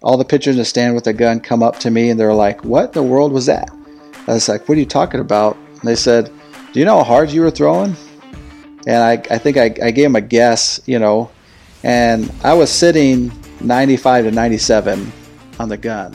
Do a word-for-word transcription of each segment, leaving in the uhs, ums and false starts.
All the pitchers in the stand with a gun come up to me and they're like, what in the world was that? I was like, what are you talking about? And they said, do you know how hard you were throwing? And I, I think I, I gave them a guess, you know, and I was sitting ninety-five to ninety-seven on the gun.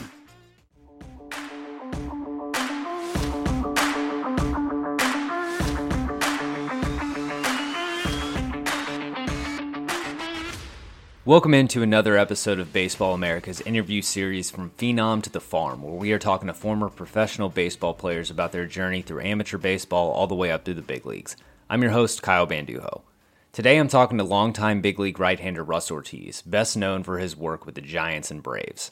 Welcome into another episode of Baseball America's interview series From Phenom to the Farm, where we are talking to former professional baseball players about their journey through amateur baseball all the way up through the big leagues. I'm your host, Kyle Bandujo. Today I'm talking to longtime big league right-hander Russ Ortiz, best known for his work with the Giants and Braves.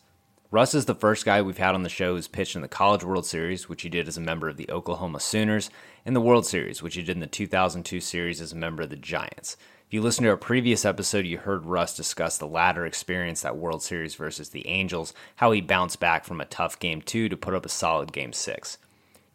Russ is the first guy we've had on the show who's pitched in the College World Series, which he did as a member of the Oklahoma Sooners, and the World Series, which he did in the two thousand two series as a member of the Giants. If you listen to our previous episode, you heard Russ discuss the latter experience, that World Series versus the Angels, how he bounced back from a tough Game two to put up a solid Game six.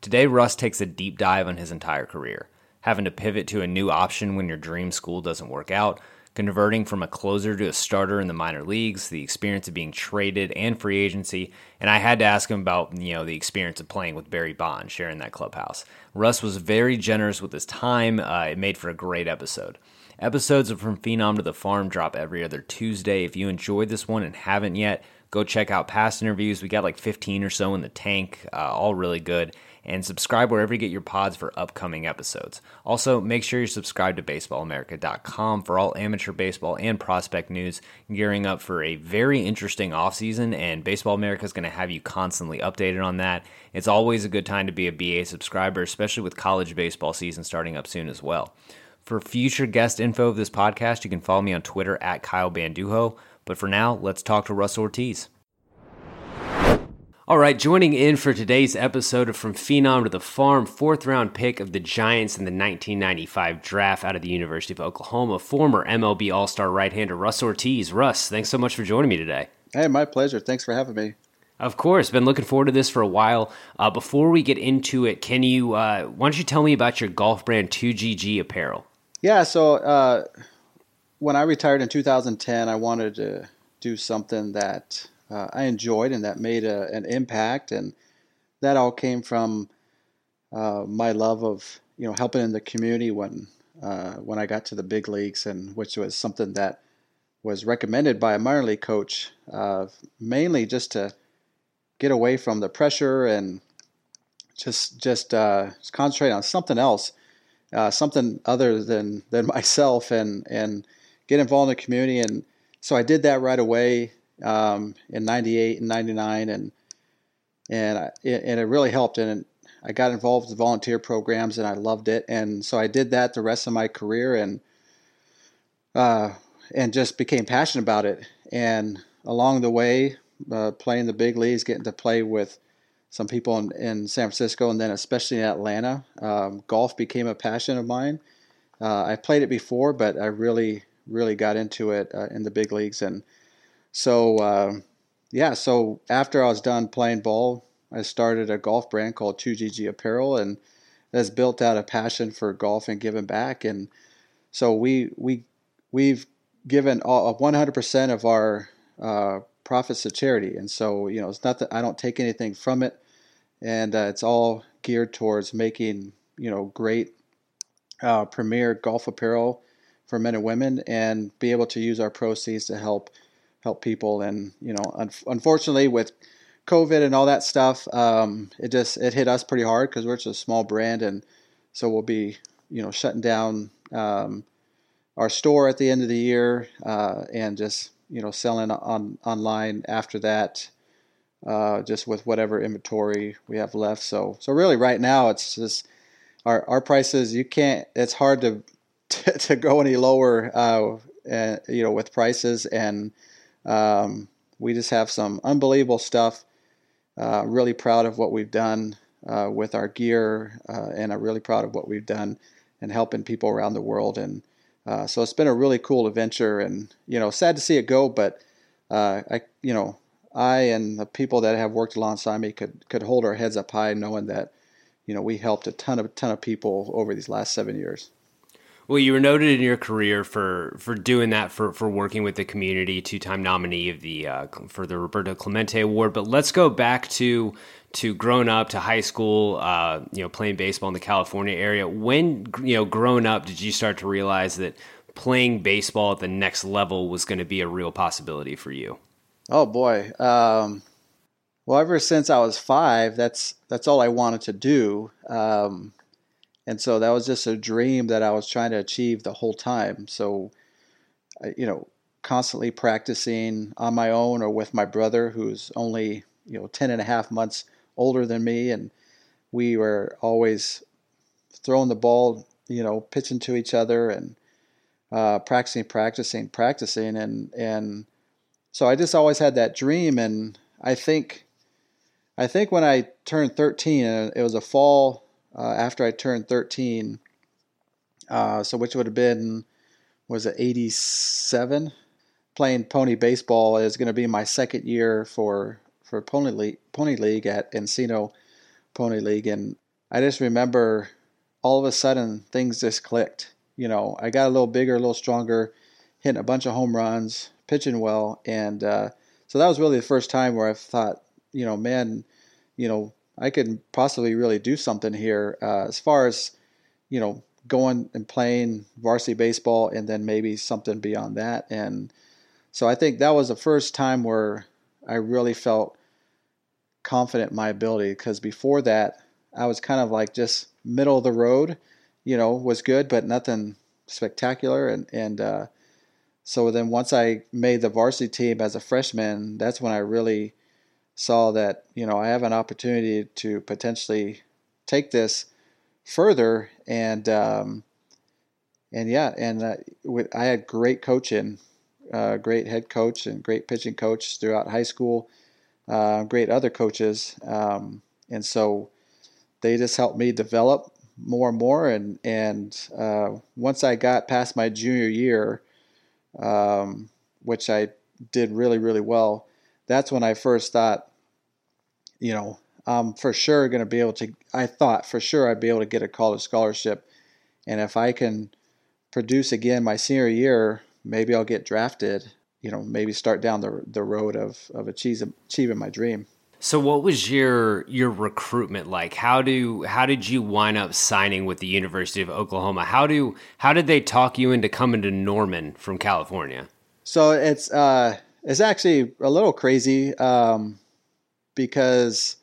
Today, Russ takes a deep dive on his entire career, having to pivot to a new option when your dream school doesn't work out, converting from a closer to a starter in the minor leagues, the experience of being traded and free agency, and I had to ask him about, you know, the experience of playing with Barry Bonds, sharing that clubhouse. Russ was very generous with his time. Uh, it made for a great episode. Episodes of From Phenom to the Farm drop every other Tuesday. If you enjoyed this one and haven't yet, go check out past interviews. We got like fifteen or so in the tank, uh, all really good. And subscribe wherever you get your pods for upcoming episodes. Also, make sure you're subscribed to baseball america dot com for all amateur baseball and prospect news, gearing up for a very interesting offseason, and Baseball America is going to have you constantly updated on that. It's always a good time to be a B A subscriber, especially with college baseball season starting up soon as well. For future guest info of this podcast, you can follow me on Twitter at Kyle Bandujo. But for now, let's talk to Russ Ortiz. All right, joining in for today's episode of From Phenom to the Farm, fourth round pick of the Giants in the nineteen ninety-five draft out of the University of Oklahoma, former M L B All-Star right-hander Russ Ortiz. Russ, thanks so much for joining me today. Hey, my pleasure. Thanks for having me. Of course, been looking forward to this for a while. Uh, before we get into it, can you uh, why don't you tell me about your golf brand two G G Apparel? Yeah, so uh, when I retired in two thousand ten, I wanted to do something that uh, I enjoyed and that made a, an impact, and that all came from uh, my love of, you know, helping in the community when uh, when I got to the big leagues, and which was something that was recommended by a minor league coach, uh, mainly just to get away from the pressure and just just, uh, just concentrate on something else. Uh, something other than, than myself, and, and get involved in the community. And so I did that right away um, in ninety-eight and ninety-nine, and and I, and it really helped. And I got involved with volunteer programs, and I loved it. And so I did that the rest of my career, and uh, and just became passionate about it. And along the way, uh, playing the big leagues, getting to play with some people in, in San Francisco, and then especially in Atlanta. Um, golf became a passion of mine. Uh, I played it before, but I really, really got into it uh, in the big leagues. And so uh, yeah, so after I was done playing ball, I started a golf brand called two G G Apparel, and that's built out of passion for golf and giving back. And so we we we've given all one hundred percent of our uh, profits to charity. And so, you know, it's not that I don't take anything from it, and uh, it's all geared towards making, you know, great uh, premier golf apparel for men and women, and be able to use our proceeds to help help people. And you know, un- unfortunately with COVID and all that stuff, um, it just it hit us pretty hard because we're just a small brand, and so we'll be, you know, shutting down um, our store at the end of the year, uh, and just, you know, selling on online after that, uh, just with whatever inventory we have left. So so really right now it's just our our prices. You can't. It's hard to to, to go any lower, uh, and, you know, with prices, and um, we just have some unbelievable stuff. Uh, really proud of what we've done uh, with our gear, uh, and I'm really proud of what we've done and helping people around the world. And uh, so it's been a really cool adventure, and, you know, sad to see it go, but uh, I, you know, I and the people that have worked alongside me could, could hold our heads up high knowing that, you know, we helped a ton of ton of people over these last seven years. Well, you were noted in your career for, for doing that, for, for working with the community, two-time nominee of the uh, for the Roberto Clemente Award. But let's go back to to growing up, to high school, uh, you know, playing baseball in the California area. When, you know, growing up, did you start to realize that playing baseball at the next level was going to be a real possibility for you? Oh boy! Um, well, ever since I was five, that's that's all I wanted to do. Um, And so that was just a dream that I was trying to achieve the whole time. So, you know, constantly practicing on my own or with my brother, who's only, you know, ten and a half months older than me. And we were always throwing the ball, you know, pitching to each other and uh, practicing, practicing, practicing. And, and so I just always had that dream. And I think, I think when I turned thirteen, it was a fall Uh, after I turned thirteen, uh, so which would have been, was it eighty-seven? Playing pony baseball is going to be my second year for for Pony League, Pony League at Encino Pony League, and I just remember all of a sudden things just clicked. You know, I got a little bigger, a little stronger, hitting a bunch of home runs, pitching well, and uh, so that was really the first time where I thought, you know, man, you know, I could possibly really do something here, uh, as far as, you know, going and playing varsity baseball and then maybe something beyond that. And so I think that was the first time where I really felt confident in my ability, because before that I was kind of like just middle of the road, you know, was good, but nothing spectacular. And, and uh, so then once I made the varsity team as a freshman, that's when I really saw that, you know, I have an opportunity to potentially take this further. And, um, and yeah, and uh, with, I had great coaching, uh, great head coach and great pitching coach throughout high school, uh, great other coaches. Um, and so they just helped me develop more and more. And, and uh, once I got past my junior year, um, which I did really, really well, that's when I first thought, you know, I'm for sure going to be able to, I thought for sure I'd be able to get a college scholarship. And if I can produce again my senior year, maybe I'll get drafted, you know, maybe start down the the road of, of achieving, achieving my dream. So what was your your recruitment like? How do how did you wind up signing with the University of Oklahoma? How do how did they talk you into coming to Norman from California? So it's... uh It's actually a little crazy, um, because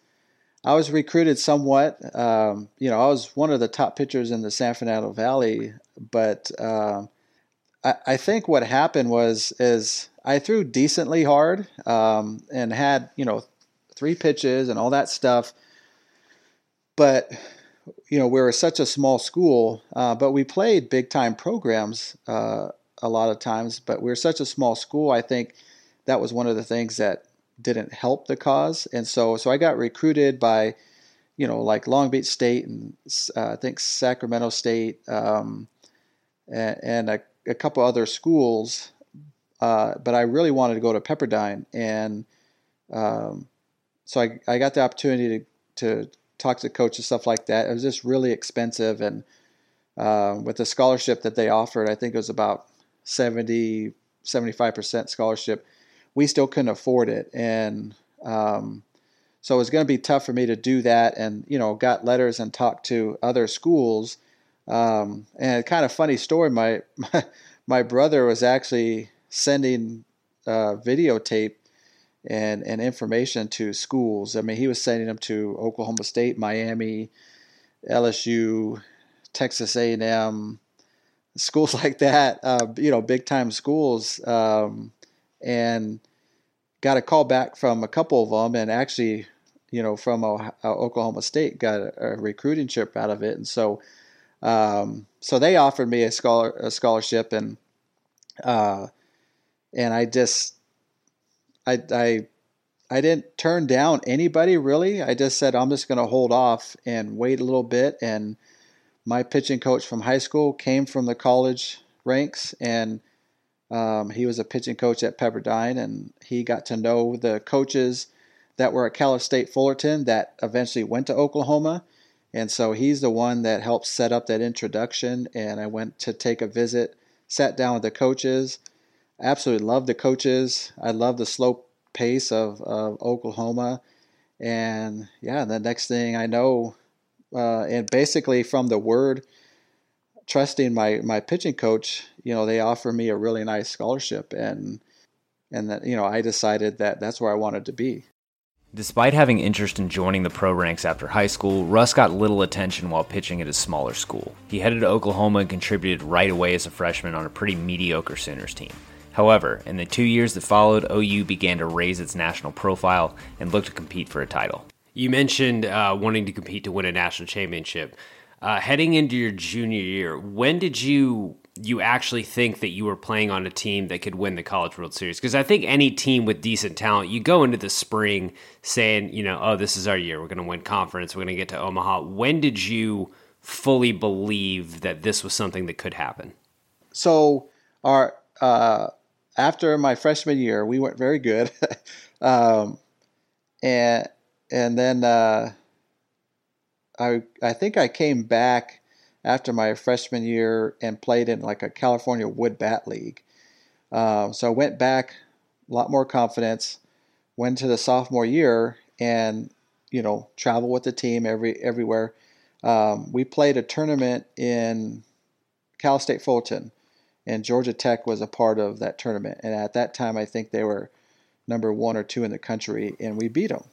I was recruited somewhat. Um, you know, I was one of the top pitchers in the San Fernando Valley, but uh, I, I think what happened was is I threw decently hard, um, and had, you know, three pitches and all that stuff. But, you know, we were such a small school, uh, but we played big time programs uh, a lot of times. But we were such a small school, I think that was one of the things that didn't help the cause. And so, so I got recruited by, you know, like Long Beach State and uh, I think Sacramento State, um, and, and a, a couple other schools. Uh, but I really wanted to go to Pepperdine, and Um, so I, I got the opportunity to, to talk to coaches, stuff like that. It was just really expensive. And uh, with the scholarship that they offered, I think it was about seventy, seventy-five percent scholarship. We still couldn't afford it. And um, so it was going to be tough for me to do that. And, you know, got letters and talked to other schools. Um, and kind of funny story, my, my, my brother was actually sending uh, videotape and, and information to schools. I mean, he was sending them to Oklahoma State, Miami, L S U, Texas A and M, schools like that, uh, you know, big time schools, um, and got a call back from a couple of them, and actually, you know, from Ohio, Oklahoma State, got a, a recruiting trip out of it. And so, Um, so they offered me a scholar, a scholarship, and, uh, and I just, I, I, I didn't turn down anybody really. I just said, I'm just going to hold off and wait a little bit. And my pitching coach from high school came from the college ranks, and, um, he was a pitching coach at Pepperdine, and he got to know the coaches that were at Cal State Fullerton that eventually went to Oklahoma. And so he's the one that helped set up that introduction. And I went to take a visit, sat down with the coaches. Absolutely loved the coaches. I loved the slow pace of, of Oklahoma. And yeah, the next thing I know, uh, and basically from the word, trusting my, my pitching coach, you know, they offered me a really nice scholarship. And, and that, you know, I decided that that's where I wanted to be. Despite having interest in joining the pro ranks after high school, Russ got little attention while pitching at his smaller school. He headed to Oklahoma and contributed right away as a freshman on a pretty mediocre Sooners team. However, in the two years that followed, O U began to raise its national profile and looked to compete for a title. You mentioned uh, wanting to compete to win a national championship. Uh, heading into your junior year, when did you... you actually think that you were playing on a team that could win the College World Series? Because I think any team with decent talent, you go into the spring saying, you know, oh, this is our year. We're going to win conference. We're going to get to Omaha. When did you fully believe that this was something that could happen? So our uh, after my freshman year, we went very good. um, and and then uh, I I think I came back after my freshman year and played in like a California Wood Bat League. Um, so I went back, a lot more confidence, went to the sophomore year and, you know, traveled with the team every everywhere. Um, we played a tournament in Cal State Fullerton, and Georgia Tech was a part of that tournament. And at that time, I think they were number one or two in the country, and we beat them.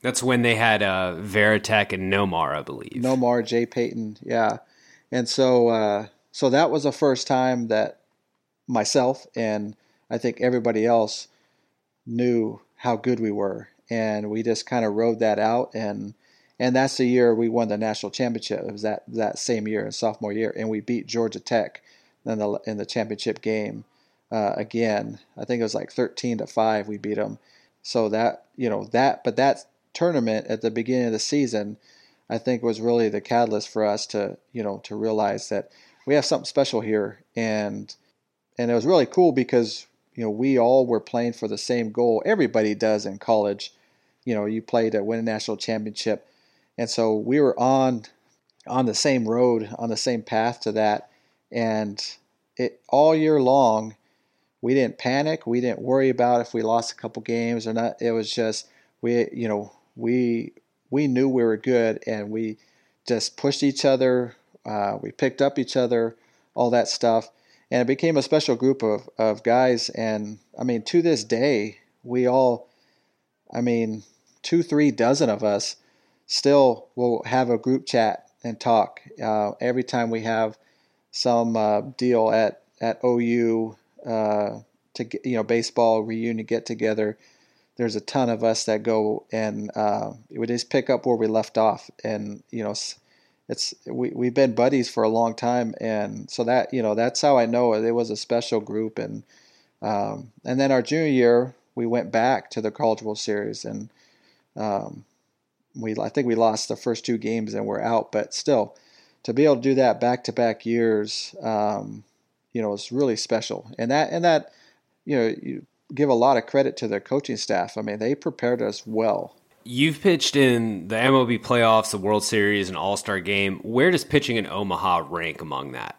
That's when they had uh, Veritech and Nomar, I believe. Nomar, Jay Payton, yeah. And so uh, so that was the first time that myself and I think everybody else knew how good we were. And we just kind of rode that out. And and that's the year we won the national championship. It was that, that same year, sophomore year. And we beat Georgia Tech in the, in the championship game uh, again. I think it was like thirteen to five we beat them. So that, you know, that, but that's, tournament at the beginning of the season, I think was really the catalyst for us to, you know, to realize that we have something special here. And, and it was really cool because, you know, we all were playing for the same goal. Everybody does in college, you know, you play to win a national championship. And so we were on, on the same road, on the same path to that. And it all year long, we didn't panic. We didn't worry about if we lost a couple games or not. It was just, we, you know, We we knew we were good, and we just pushed each other. Uh, we picked up each other, all that stuff, and it became a special group of, of guys. And I mean, to this day, we all, I mean, two, three dozen of us still will have a group chat and talk uh, every time we have some uh, deal at at O U uh, to get, you know, baseball reunion get together. There's a ton of us that go and uh, we just pick up where we left off, and you know, it's we we've been buddies for a long time, and so that you know that's how I know it. It was a special group, and um, and then our junior year we went back to the College World Series, and um, we I think we lost the first two games and we're out, but still to be able to do that back to back years, um, you know, it's really special, and that and that you know you. give a lot of credit to their coaching staff. I mean, they prepared us well. You've pitched in the M L B playoffs, the World Series, an All-Star game. Where does pitching in Omaha rank among that?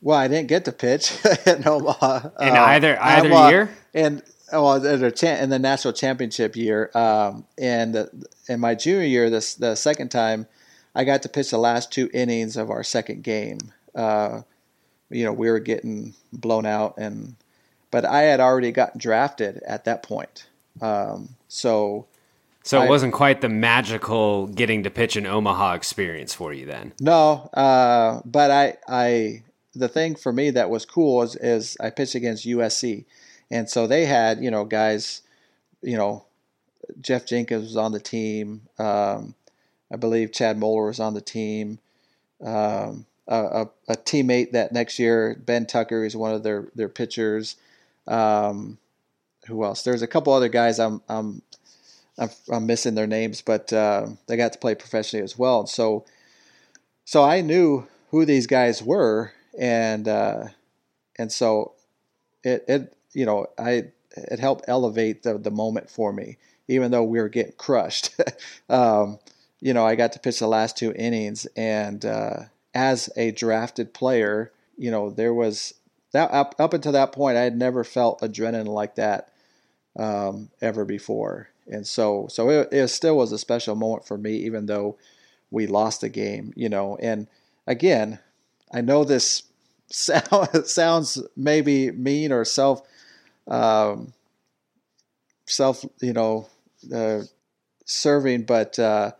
Well, I didn't get to pitch in Omaha. In uh, either either I, uh, year? And well, in the national championship year, um, and in my junior year, this the second time, I got to pitch the last two innings of our second game. Uh, you know, we were getting blown out, and but I had already gotten drafted at that point. Um, so, so it I, wasn't quite the magical getting to pitch in Omaha experience for you then. No, uh, but I, I, the thing for me that was cool is, is I pitched against U S C, and so they had, you know, guys, you know, Jeff Jenkins was on the team. Um, I believe Chad Moeller was on the team. Um, a, a, a teammate that next year, Ben Tucker, is one of their, their pitchers. Um, Who else? There's a couple other guys I'm I'm I'm, I'm missing their names, but uh, they got to play professionally as well. And so, so I knew who these guys were, and uh, and so it it you know I it helped elevate the the moment for me, even though we were getting crushed. um, you know, I got to pitch the last two innings, and uh, as a drafted player, you know, there was that up up until that point I had never felt adrenaline like that. Um, ever before. And so, so it, it still was a special moment for me, even though we lost the game, you know. And again, I know this sound, sounds maybe mean or self, um, self, you know, uh, serving, but uh,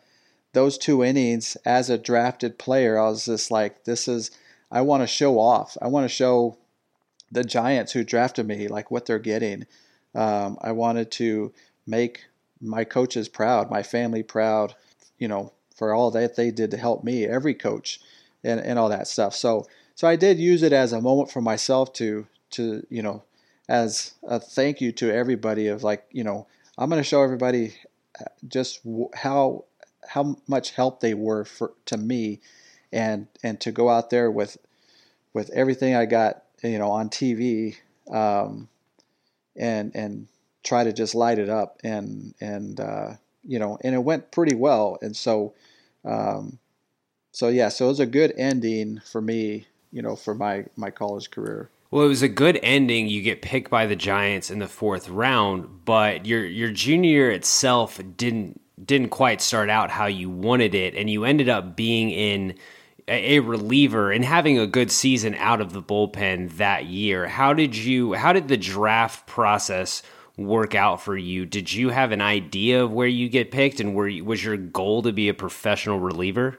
those two innings as a drafted player, I was just like, this is, I want to show off. I want to show the Giants who drafted me, like what they're getting. Um, I wanted to make my coaches proud, my family proud, you know, for all that they did to help me, every coach, and, and all that stuff. So, so I did use it as a moment for myself to, to, you know, as a thank you to everybody of like, you know, I'm going to show everybody just how, how much help they were for, to me, and, and to go out there with, with everything I got, you know, on T V, um, and and try to just light it up, and and uh, you know, and it went pretty well, and so um, so yeah, so it was a good ending for me, you know, for my my college career. Well, it was a good ending. You get picked by the Giants in the fourth round, but your your junior year itself didn't didn't quite start out how you wanted it, and you ended up being in a reliever and having a good season out of the bullpen that year. How did you, how did the draft process work out for you? Did you have an idea of where you get picked, and were you, was your goal to be a professional reliever?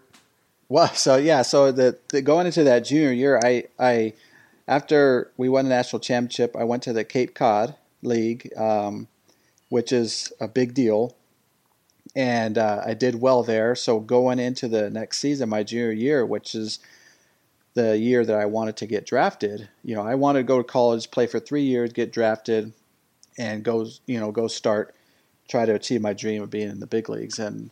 Well, so yeah, so the, the going into that junior year, I, I, after we won the national championship, I went to the Cape Cod League, um, which is a big deal. And uh, I did well there. So going into the next season, my junior year, which is the year that I wanted to get drafted, you know, I wanted to go to college, play for three years, get drafted, and go, you know, go start, try to achieve my dream of being in the big leagues. And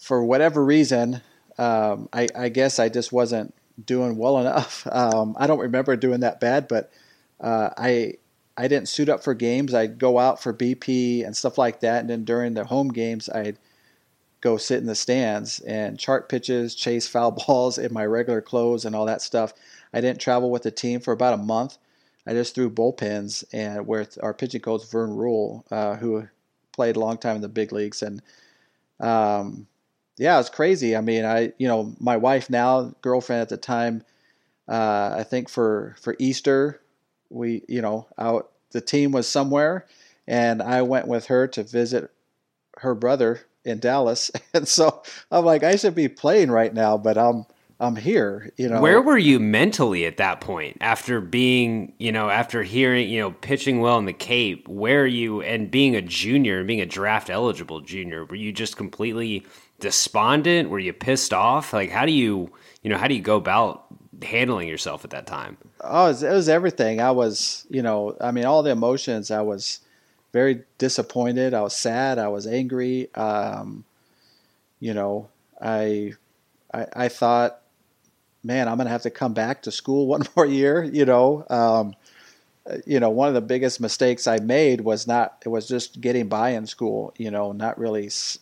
for whatever reason, um, I, I guess I just wasn't doing well enough. Um, I don't remember doing that bad, but uh, I I didn't suit up for games. I'd go out for B P and stuff like that. And then during the home games, I'd go sit in the stands and chart pitches, chase foul balls in my regular clothes and all that stuff. I didn't travel with the team for about a month. I just threw bullpens, and with our pitching coach, Vern Rule, uh, who played a long time in the big leagues. And um, yeah, it was crazy. I mean, I, you know, my wife now, girlfriend at the time, uh, I think for, for Easter, we, you know, out the team was somewhere, and I went with her to visit her brother in Dallas. And so I'm like, I should be playing right now, but I'm, I'm here, you know. Where were you mentally at that point after being, you know, after hearing, you know, pitching well in the Cape, where are you, and being a junior and being a draft eligible junior, were you just completely despondent? Were you pissed off? Like, how do you, you know, how do you go about handling yourself at that time? Oh, it was, it was everything. I was, you know, I mean, all the emotions. I was very disappointed. I was sad. I was angry. Um, you know, I, I, I thought, man, I'm going to have to come back to school one more year, you know, um, you know, one of the biggest mistakes I made was not, it was just getting by in school, you know, not really s-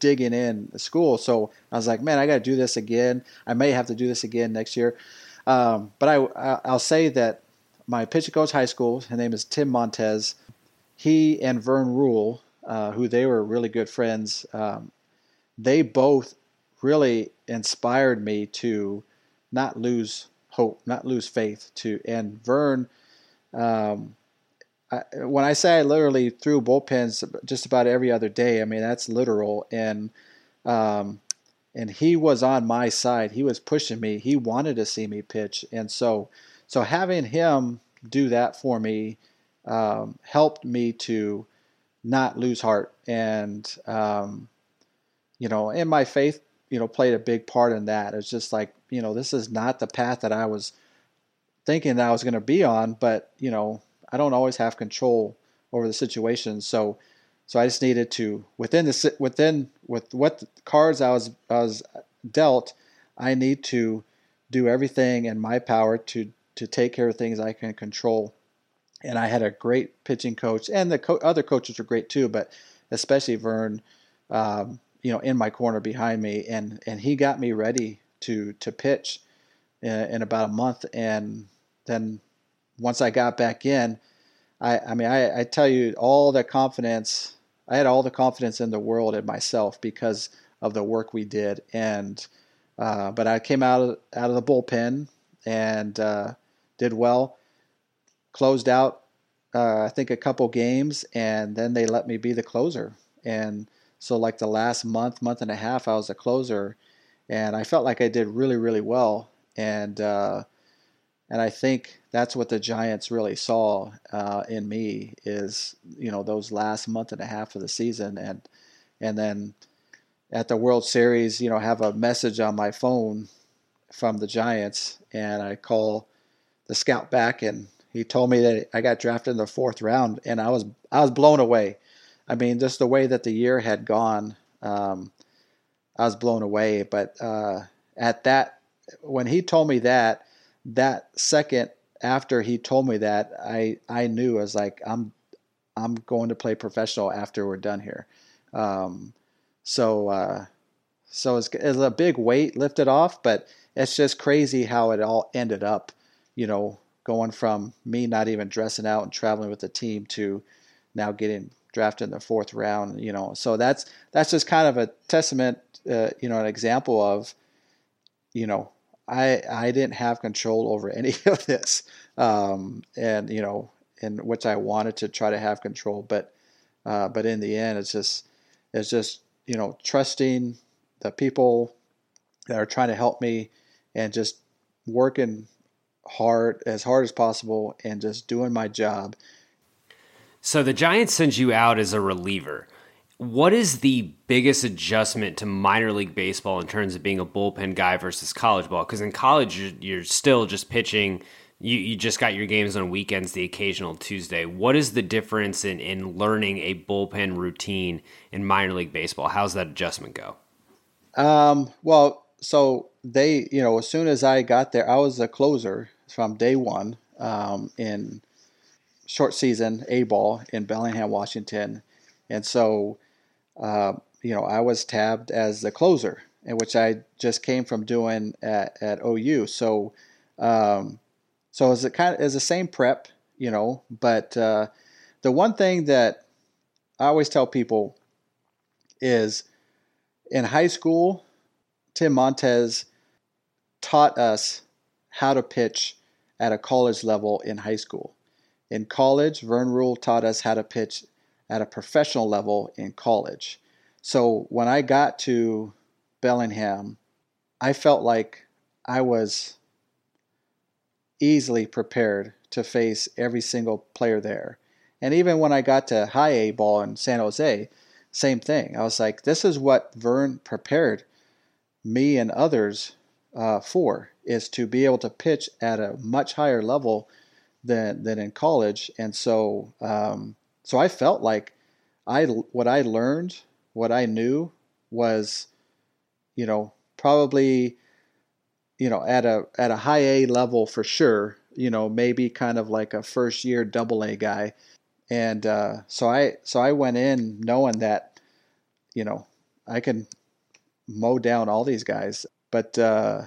digging in school. So I was like, man, I got to do this again. I may have to do this again next year. Um, but I, I, I'll say that my pitching coach high school, his name is Tim Montez. He and Vern Rule, uh, who they were really good friends, um, they both really inspired me to not lose hope, not lose faith to, and Vern, Um, I, when I say I literally threw bullpens just about every other day, I mean, that's literal. And, um, and he was on my side. He was pushing me. He wanted to see me pitch. And so, so having him do that for me, um, helped me to not lose heart. And, um, you know, and my faith, you know, played a big part in that. It's just like, you know, this is not the path that I was thinking that I was going to be on, but you know, I don't always have control over the situation. So, so I just needed to, within the, within, with what cards I was, I was dealt, I need to do everything in my power to, to take care of things I can control. And I had a great pitching coach, and the co- other coaches were great too, but especially Vern, um, you know, in my corner behind me, and, and he got me ready to, to pitch in, in about a month. And then once I got back in, I, I mean, I, I tell you, all the confidence, I had all the confidence in the world in myself because of the work we did. And, uh, but I came out of, out of the bullpen and, uh, did well, closed out, uh, I think a couple games, and then they let me be the closer. And so like the last month, month and a half, I was a closer, and I felt like I did really, really well. And, uh, And I think that's what the Giants really saw uh, in me is, you know, those last month and a half of the season. And and then at the World Series, you know, I have a message on my phone from the Giants, and I call the scout back, and he told me that I got drafted in the fourth round, and I was I was blown away. I mean, just the way that the year had gone, um, I was blown away. But uh, at that, when he told me that, that second after he told me that, I, I knew, I was like, I'm, I'm going to play professional after we're done here. Um, so, uh, so it's, it's a big weight lifted off, but it's just crazy how it all ended up, you know, going from me not even dressing out and traveling with the team to now getting drafted in the fourth round, you know? So that's, that's just kind of a testament, uh, you know, an example of, you know, I, I didn't have control over any of this, um, and you know, in which I wanted to try to have control, but uh, but in the end, it's just it's just you know, trusting the people that are trying to help me, and just working hard as hard as possible, and just doing my job. So the Giants send you out as a reliever. What is the biggest adjustment to minor league baseball in terms of being a bullpen guy versus college ball? Because in college, you're, you're still just pitching. You, you just got your games on weekends, the occasional Tuesday. What is the difference in, in learning a bullpen routine in minor league baseball? How's that adjustment go? Um, well, so they, you know, as soon as I got there, I was a closer from day one um, in short season A ball in Bellingham, Washington. And so, Uh, you know, I was tabbed as the closer, and which I just came from doing at, at O U. So, um, so it's kind of is the same prep, you know. But uh, the one thing that I always tell people is, in high school, Tim Montez taught us how to pitch at a college level in high school. In college, Vern Rule taught us how to pitch at a professional level in college. So when I got to Bellingham, I felt like I was easily prepared to face every single player there. And even when I got to high A ball in San Jose, same thing. I was like, this is what Vern prepared me and others uh, for, is to be able to pitch at a much higher level than, than in college. And so, um, So I felt like I what I learned, what I knew was, you know, probably, you know, at a at a high A level for sure, you know, maybe kind of like a first year double A guy. And uh, so I so I went in knowing that, you know, I can mow down all these guys. But uh,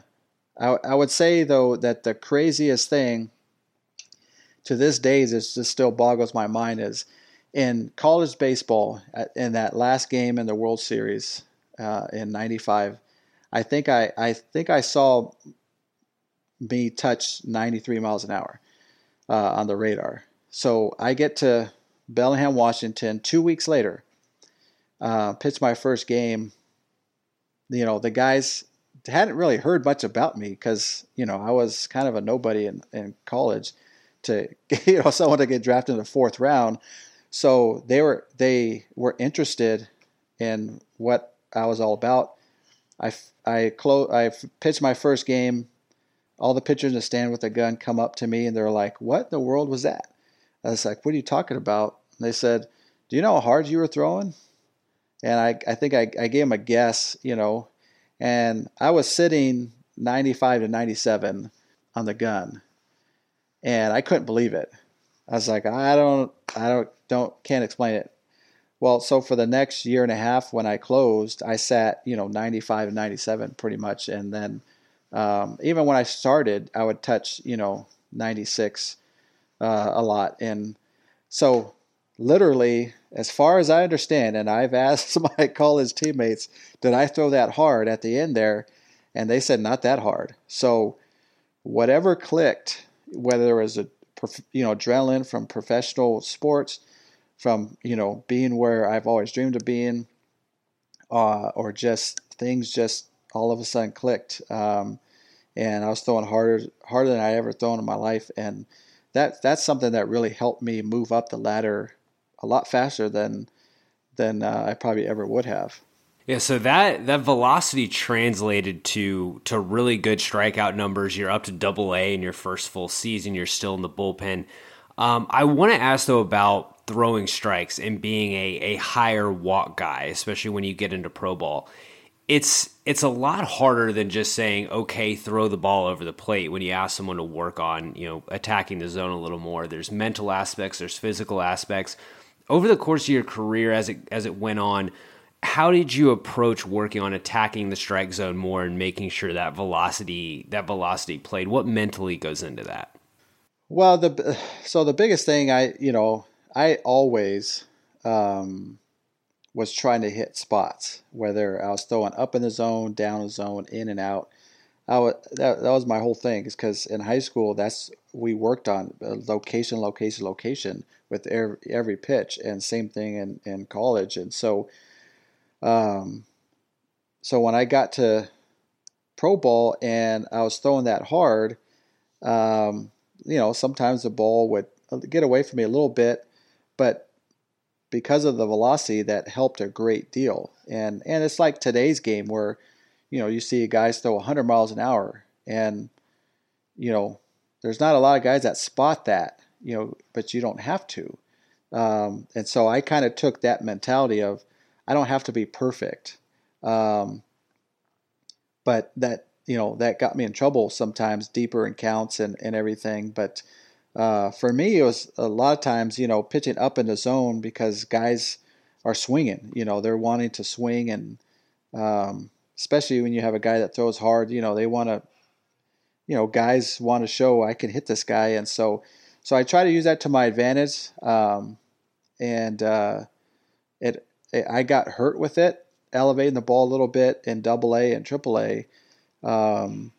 I, I would say, though, that the craziest thing to this day is just still boggles my mind is in college baseball in that last game in the World Series uh, in ninety-five. I think I, I think I saw me touch ninety-three miles an hour uh, on the radar. So I get to Bellingham, Washington, two weeks later, uh, pitch my first game. You know, the guys hadn't really heard much about me because, you know, I was kind of a nobody in, in college to, you know, someone to get drafted in the fourth round. So they were, they were interested in what I was all about. I, I, clo- I pitched my first game. All the pitchers in the stand with a gun come up to me and they're like, what in the world was that? I was like, what are you talking about? And they said, do you know how hard you were throwing? And I, I think I, I gave him a guess, you know, and I was sitting ninety-five to ninety-seven on the gun and I couldn't believe it. I was like, I don't, I don't, don't, can't explain it. Well, so for the next year and a half when I closed, I sat, you know, ninety-five and ninety-seven pretty much. And then um, even when I started, I would touch, you know, ninety-six uh, a lot. And so literally, as far as I understand, and I've asked my college teammates, did I throw that hard at the end there? And they said, not that hard. So whatever clicked, whether it was a, you know, adrenaline from professional sports, from, you know, being where I've always dreamed of being, uh, or just things just all of a sudden clicked. Um, and I was throwing harder, harder than I ever thrown in my life. And that, that's something that really helped me move up the ladder a lot faster than, than uh, I probably ever would have. Yeah. So that, that velocity translated to, to really good strikeout numbers. You're up to double A in your first full season. You're still in the bullpen. Um, I want to ask though about throwing strikes and being a, a higher walk guy, especially when you get into pro ball. It's it's a lot harder than just saying, okay, throw the ball over the plate when you ask someone to work on, you know, attacking the zone a little more. There's mental aspects, there's physical aspects. Over the course of your career as it as it went on, how did you approach working on attacking the strike zone more and making sure that velocity that velocity played? What mentally goes into that? Well, the so the biggest thing I, you know, I always um, was trying to hit spots, whether I was throwing up in the zone, down the zone, in and out. I would, that, that was my whole thing, is because in high school, that's we worked on location, location, location with every, every pitch, and same thing in, in college. And so, um, so when I got to pro ball and I was throwing that hard, um, you know, sometimes the ball would get away from me a little bit. But because of the velocity, that helped a great deal. And and it's like today's game where, you know, you see guys throw one hundred miles an hour. And, you know, there's not a lot of guys that spot that, you know, but you don't have to. Um, and so I kind of took that mentality of I don't have to be perfect. Um, but that, you know, that got me in trouble sometimes deeper in counts and, and everything. But Uh, for me, it was a lot of times, you know, pitching up in the zone because guys are swinging. You know, they're wanting to swing, and um, especially when you have a guy that throws hard, you know, they want to, you know, guys want to show I can hit this guy, and so, so I try to use that to my advantage. Um, and uh, it, it, I got hurt with it, elevating the ball a little bit in Double A and Triple A, um,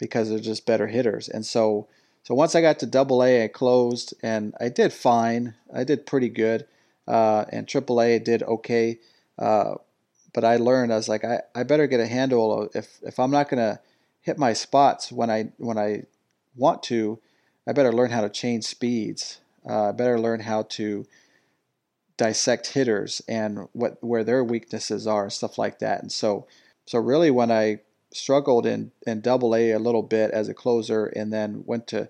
because they're just better hitters, and so. So once I got to Double A, I closed, and I did fine. I did pretty good, uh, and Triple A did okay. Uh, but I learned I was like, I, I better get a handle of if if I'm not gonna hit my spots when I when I want to, I better learn how to change speeds. Uh, I better learn how to dissect hitters and what where their weaknesses are and stuff like that. And so so really when I struggled in, in Double A a little bit as a closer, and then went to,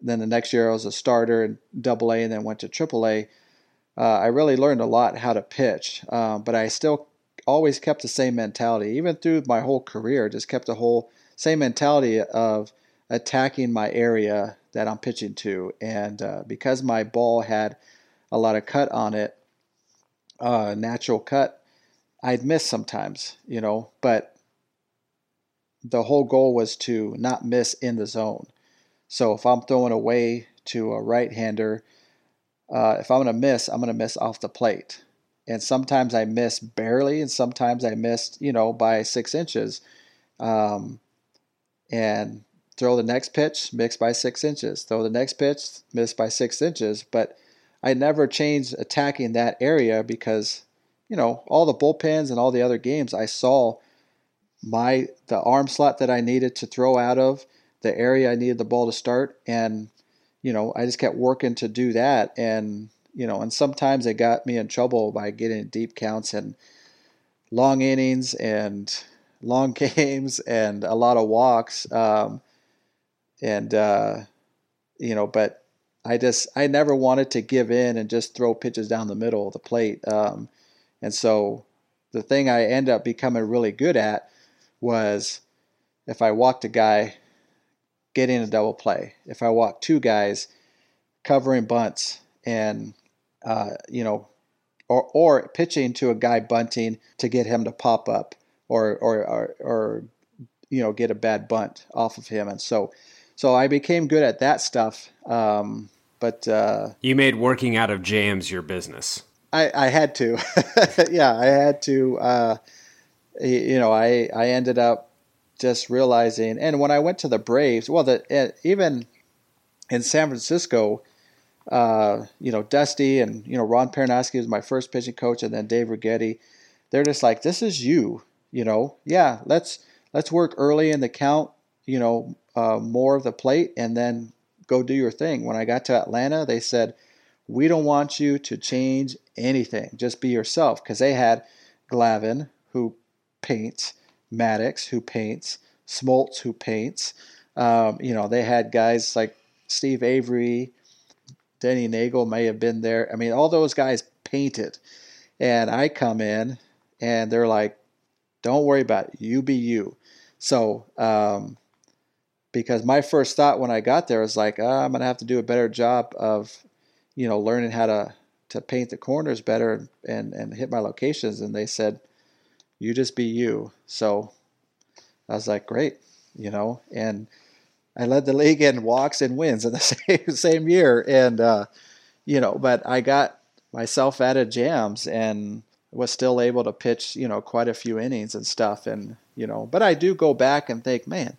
then the next year I was a starter in Double A, and then went to Triple A. Uh, I really learned a lot how to pitch, um, but I still always kept the same mentality, even through my whole career. Just kept the whole same mentality of attacking my area that I'm pitching to. And uh, because my ball had a lot of cut on it, uh, natural cut, I'd miss sometimes, you know, but the whole goal was to not miss in the zone. So if I'm throwing away to a right-hander, uh, if I'm going to miss, I'm going to miss off the plate. And sometimes I miss barely, and sometimes I missed, you know, by six inches. Um, and throw the next pitch, miss by six inches. Throw the next pitch, miss by six inches. But I never changed attacking that area because, you know, all the bullpens and all the other games, I saw my the arm slot that I needed to throw out of, the area I needed the ball to start, and, you know, I just kept working to do that. And, you know, and sometimes it got me in trouble by getting deep counts and long innings and long games and a lot of walks. Um, and, uh, you know, but I just, I never wanted to give in and just throw pitches down the middle of the plate. Um, and so the thing I ended up becoming really good at was if I walked a guy, getting a double play. If I walked two guys, covering bunts, and Uh, you know, or or pitching to a guy bunting to get him to pop up, or or, or or you know, get a bad bunt off of him, and so so I became good at that stuff. Um, but uh, you made working out of jams your business. I, I had to, yeah, I had to. Uh, you know, I I ended up just realizing, and when I went to the Braves, well, the even in San Francisco. Uh, you know, Dusty and, you know, Ron Peranoski was my first pitching coach, and then Dave Rigetti. They're just like, this is you, you know, yeah, let's, let's work early in the count, you know, uh, more of the plate, and then go do your thing. When I got to Atlanta, they said, we don't want you to change anything. Just be yourself. Cause they had Glavine, who paints, Maddux, who paints, Smoltz, who paints, um, you know, they had guys like Steve Avery, Denny Nagel may have been there. I mean, all those guys painted. And I come in, and they're like, don't worry about it. You be you. So um, because my first thought when I got there was like, oh, I'm going to have to do a better job of, you know, learning how to, to paint the corners better and, and hit my locations. And they said, you just be you. So I was like, great, you know, and I led the league in walks and wins in the same same year, and uh, you know, but I got myself out of jams and was still able to pitch, you know, quite a few innings and stuff, and you know, but I do go back and think, man,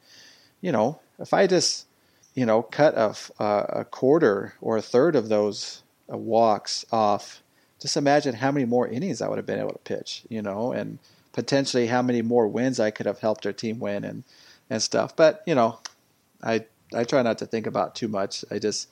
you know, if I just, you know, cut a a quarter or a third of those walks off, just imagine how many more innings I would have been able to pitch, you know, and potentially how many more wins I could have helped our team win and and stuff, but you know. I, I try not to think about too much. I just,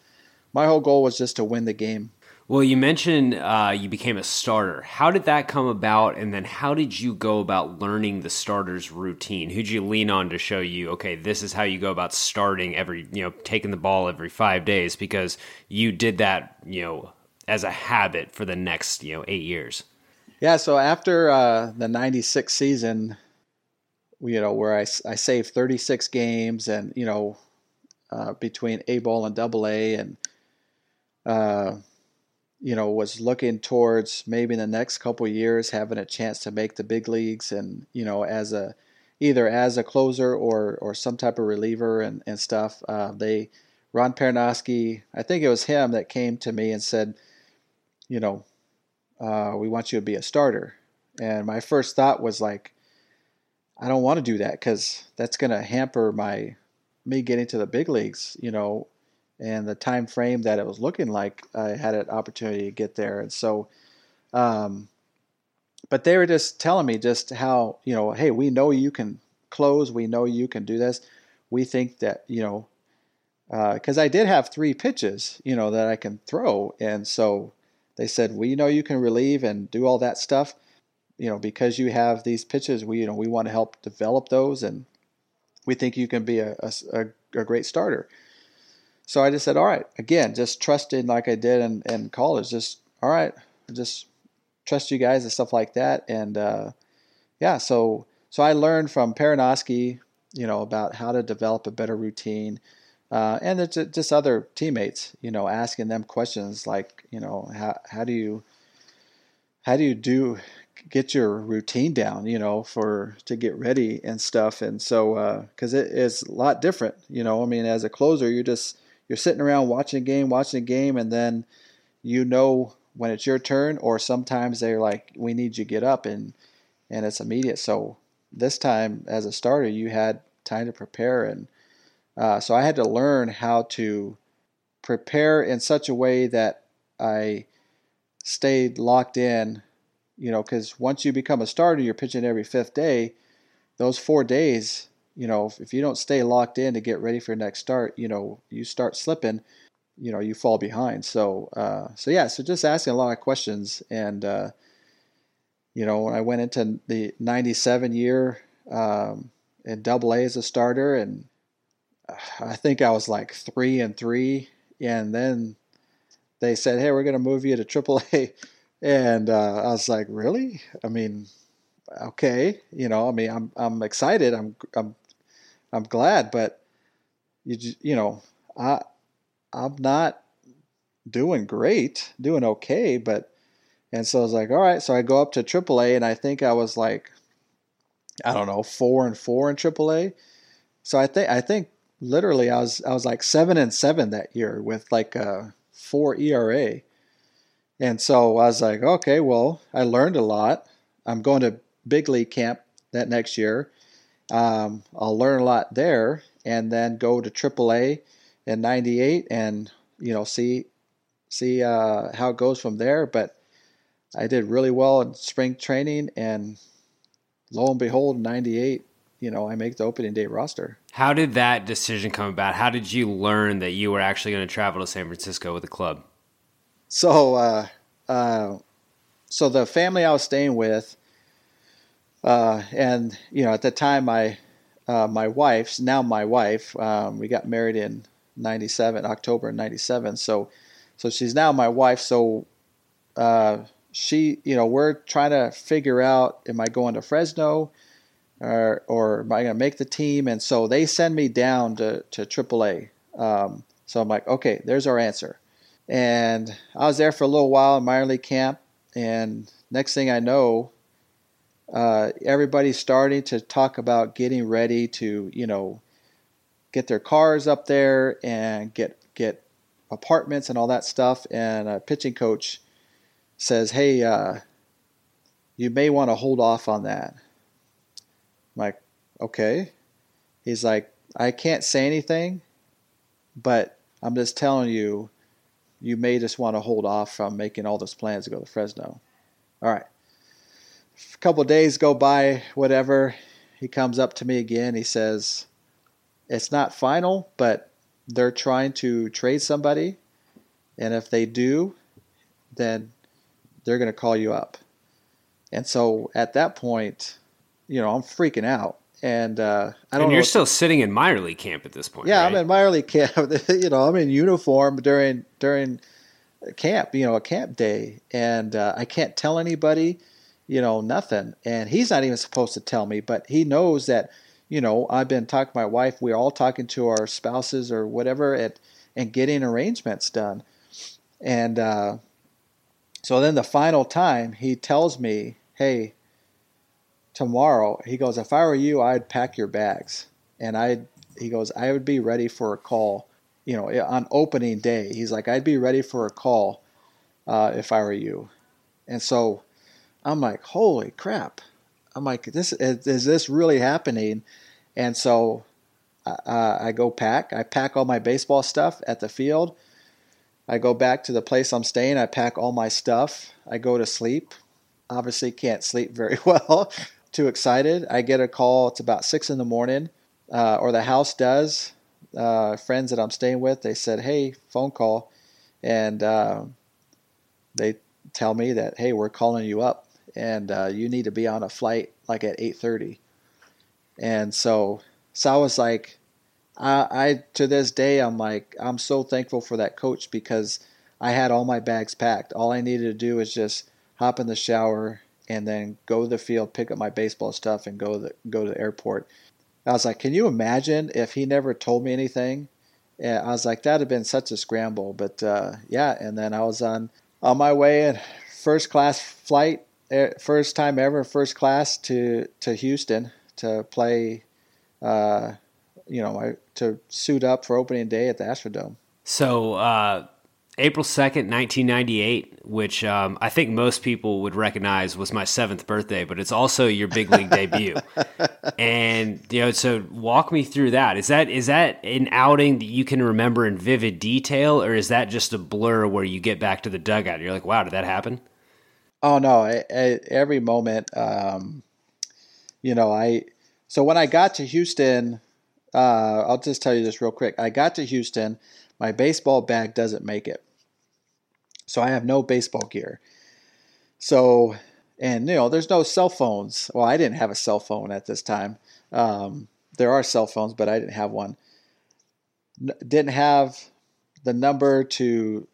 my whole goal was just to win the game. Well, you mentioned uh, you became a starter. How did that come about? And then how did you go about learning the starter's routine? Who'd you lean on to show you, okay, this is how you go about starting every, you know, taking the ball every five days, because you did that, you know, as a habit for the next, you know, eight years. Yeah. So after uh, the ninety-six season, you know, where I, I saved thirty-six games and, you know, uh, between A ball and double A and, uh, you know, was looking towards maybe in the next couple of years, having a chance to make the big leagues and, you know, as a, either as a closer or, or some type of reliever and, and stuff. Uh, they, Ron Peranoski, I think it was him that came to me and said, you know, uh, we want you to be a starter. And my first thought was like, I don't want to do that because that's going to hamper my me getting to the big leagues, you know, and the time frame that it was looking like I had an opportunity to get there. And so, um, but they were just telling me just how, you know, hey, we know you can close. We know you can do this. We think that, you know, because uh, I did have three pitches, you know, that I can throw. And so they said, we know you can relieve and do all that stuff. You know, because you have these pitches, we, you know, we want to help develop those, and we think you can be a, a, a great starter. So I just said, all right, again, just trusted like I did in, in college, just, all right, just trust you guys and stuff like that. And, uh, yeah, so, so I learned from Peranoski, you know, about how to develop a better routine. Uh, and it's just other teammates, you know, asking them questions like, you know, how, how do you, how do you do, get your routine down, you know, for, to get ready and stuff. And so, uh, cause it is a lot different, you know, I mean, as a closer, you're just, you're sitting around watching a game, watching a game. And then, you know, when it's your turn, or sometimes they're like, we need you to get up, and, and it's immediate. So this time as a starter, you had time to prepare. And, Uh, so I had to learn how to prepare in such a way that I stayed locked in, you know, because once you become a starter, you're pitching every fifth day. Those four days, you know, if, if you don't stay locked in to get ready for your next start, you know, you start slipping, you know, you fall behind. So, uh, so yeah, so just asking a lot of questions. And, uh, you know, when I went into the ninety-seven year um, in double A as a starter, and I think I was like three and three, and then they said, "Hey, we're going to move you to Triple A," and uh, I was like, "Really? I mean, okay, you know, I mean, I'm I'm excited, I'm I'm I'm glad, but you you know, I I'm not doing great, doing okay, but and so I was like, all right, so I go up to Triple A, and I think I was like, I don't know, four and four in Triple A, so I think I think. Literally, I was I was like seven and seven that year with like a four E R A, and so I was like, okay, well, I learned a lot. I'm going to big league camp that next year. Um, I'll learn a lot there, and then go to triple A in ninety-eight, and you know, see see uh, how it goes from there. But I did really well in spring training, and lo and behold, ninety-eight. You know, I make the opening day roster. How did that decision come about? How did you learn that you were actually going to travel to San Francisco with the club? So, uh, uh, so the family I was staying with, uh, and you know, at the time, my uh, my wife's now my wife. Um, we got married in ninety-seven, October ninety-seven. So, so she's now my wife. So, uh, she, you know, we're trying to figure out: am I going to Fresno? Or, or am I going to make the team? And so they send me down to, to triple A. Um, so I'm like, okay, there's our answer. And I was there for a little while in Meyerly camp. And next thing I know, uh, everybody's starting to talk about getting ready to, you know, get their cars up there and get, get apartments and all that stuff. And a pitching coach says, hey, uh, you may want to hold off on that. I'm like, okay. He's like, I can't say anything, but I'm just telling you, you may just want to hold off from making all those plans to go to Fresno. All right. A couple of days go by, whatever. He comes up to me again. He says, it's not final, but they're trying to trade somebody. And if they do, then they're going to call you up. And so at that point, you know, I'm freaking out, and uh, I don't. And you're know still if, sitting in Meyerly camp at this point. Yeah, right? I'm in Meyerly camp. You know, I'm in uniform during during camp. You know, a camp day, and uh, I can't tell anybody. You know, nothing, and he's not even supposed to tell me, but he knows that. You know, I've been talking to my wife. We're all talking to our spouses or whatever, at and getting arrangements done, and uh, so then the final time he tells me, hey. Tomorrow, he goes, if I were you, I'd pack your bags. And I, he goes, I would be ready for a call, you know, on opening day. He's like, I'd be ready for a call uh, if I were you. And so I'm like, holy crap. I'm like, this is, is this really happening? And so uh, I go pack. I pack all my baseball stuff at the field. I go back to the place I'm staying. I pack all my stuff. I go to sleep. Obviously can't sleep very well. Too excited. I get a call. It's about six in the morning, uh, or the house does. Uh, friends that I'm staying with, they said, "Hey, phone call," and uh, they tell me that, "Hey, we're calling you up, and uh, you need to be on a flight like at eight thirty." And so, so I was like, I, I to this day, I'm like, I'm so thankful for that coach because I had all my bags packed. All I needed to do was just hop in the shower, and then go to the field, pick up my baseball stuff, and go to the, go to the airport. I was like, can you imagine if he never told me anything? And I was like, that'd have been such a scramble. But uh, yeah, and then I was on, on my way in first class flight, first time ever first class to, to Houston to play, uh, you know, I, to suit up for opening day at the Astrodome. So uh, April second, nineteen ninety-eight, which um, I think most people would recognize was my seventh birthday, but it's also your big league debut. And, you know, so walk me through that. Is that is that an outing that you can remember in vivid detail, or is that just a blur where you get back to the dugout and you're like, wow, did that happen? Oh, no. I, I, every moment, um, you know, I – so when I got to Houston, uh, I'll just tell you this real quick. I got to Houston. My baseball bag doesn't make it. So I have no baseball gear. So, and you know, there's no cell phones. Well, I didn't have a cell phone at this time. Um, there are cell phones, but I didn't have one. N- didn't have the number to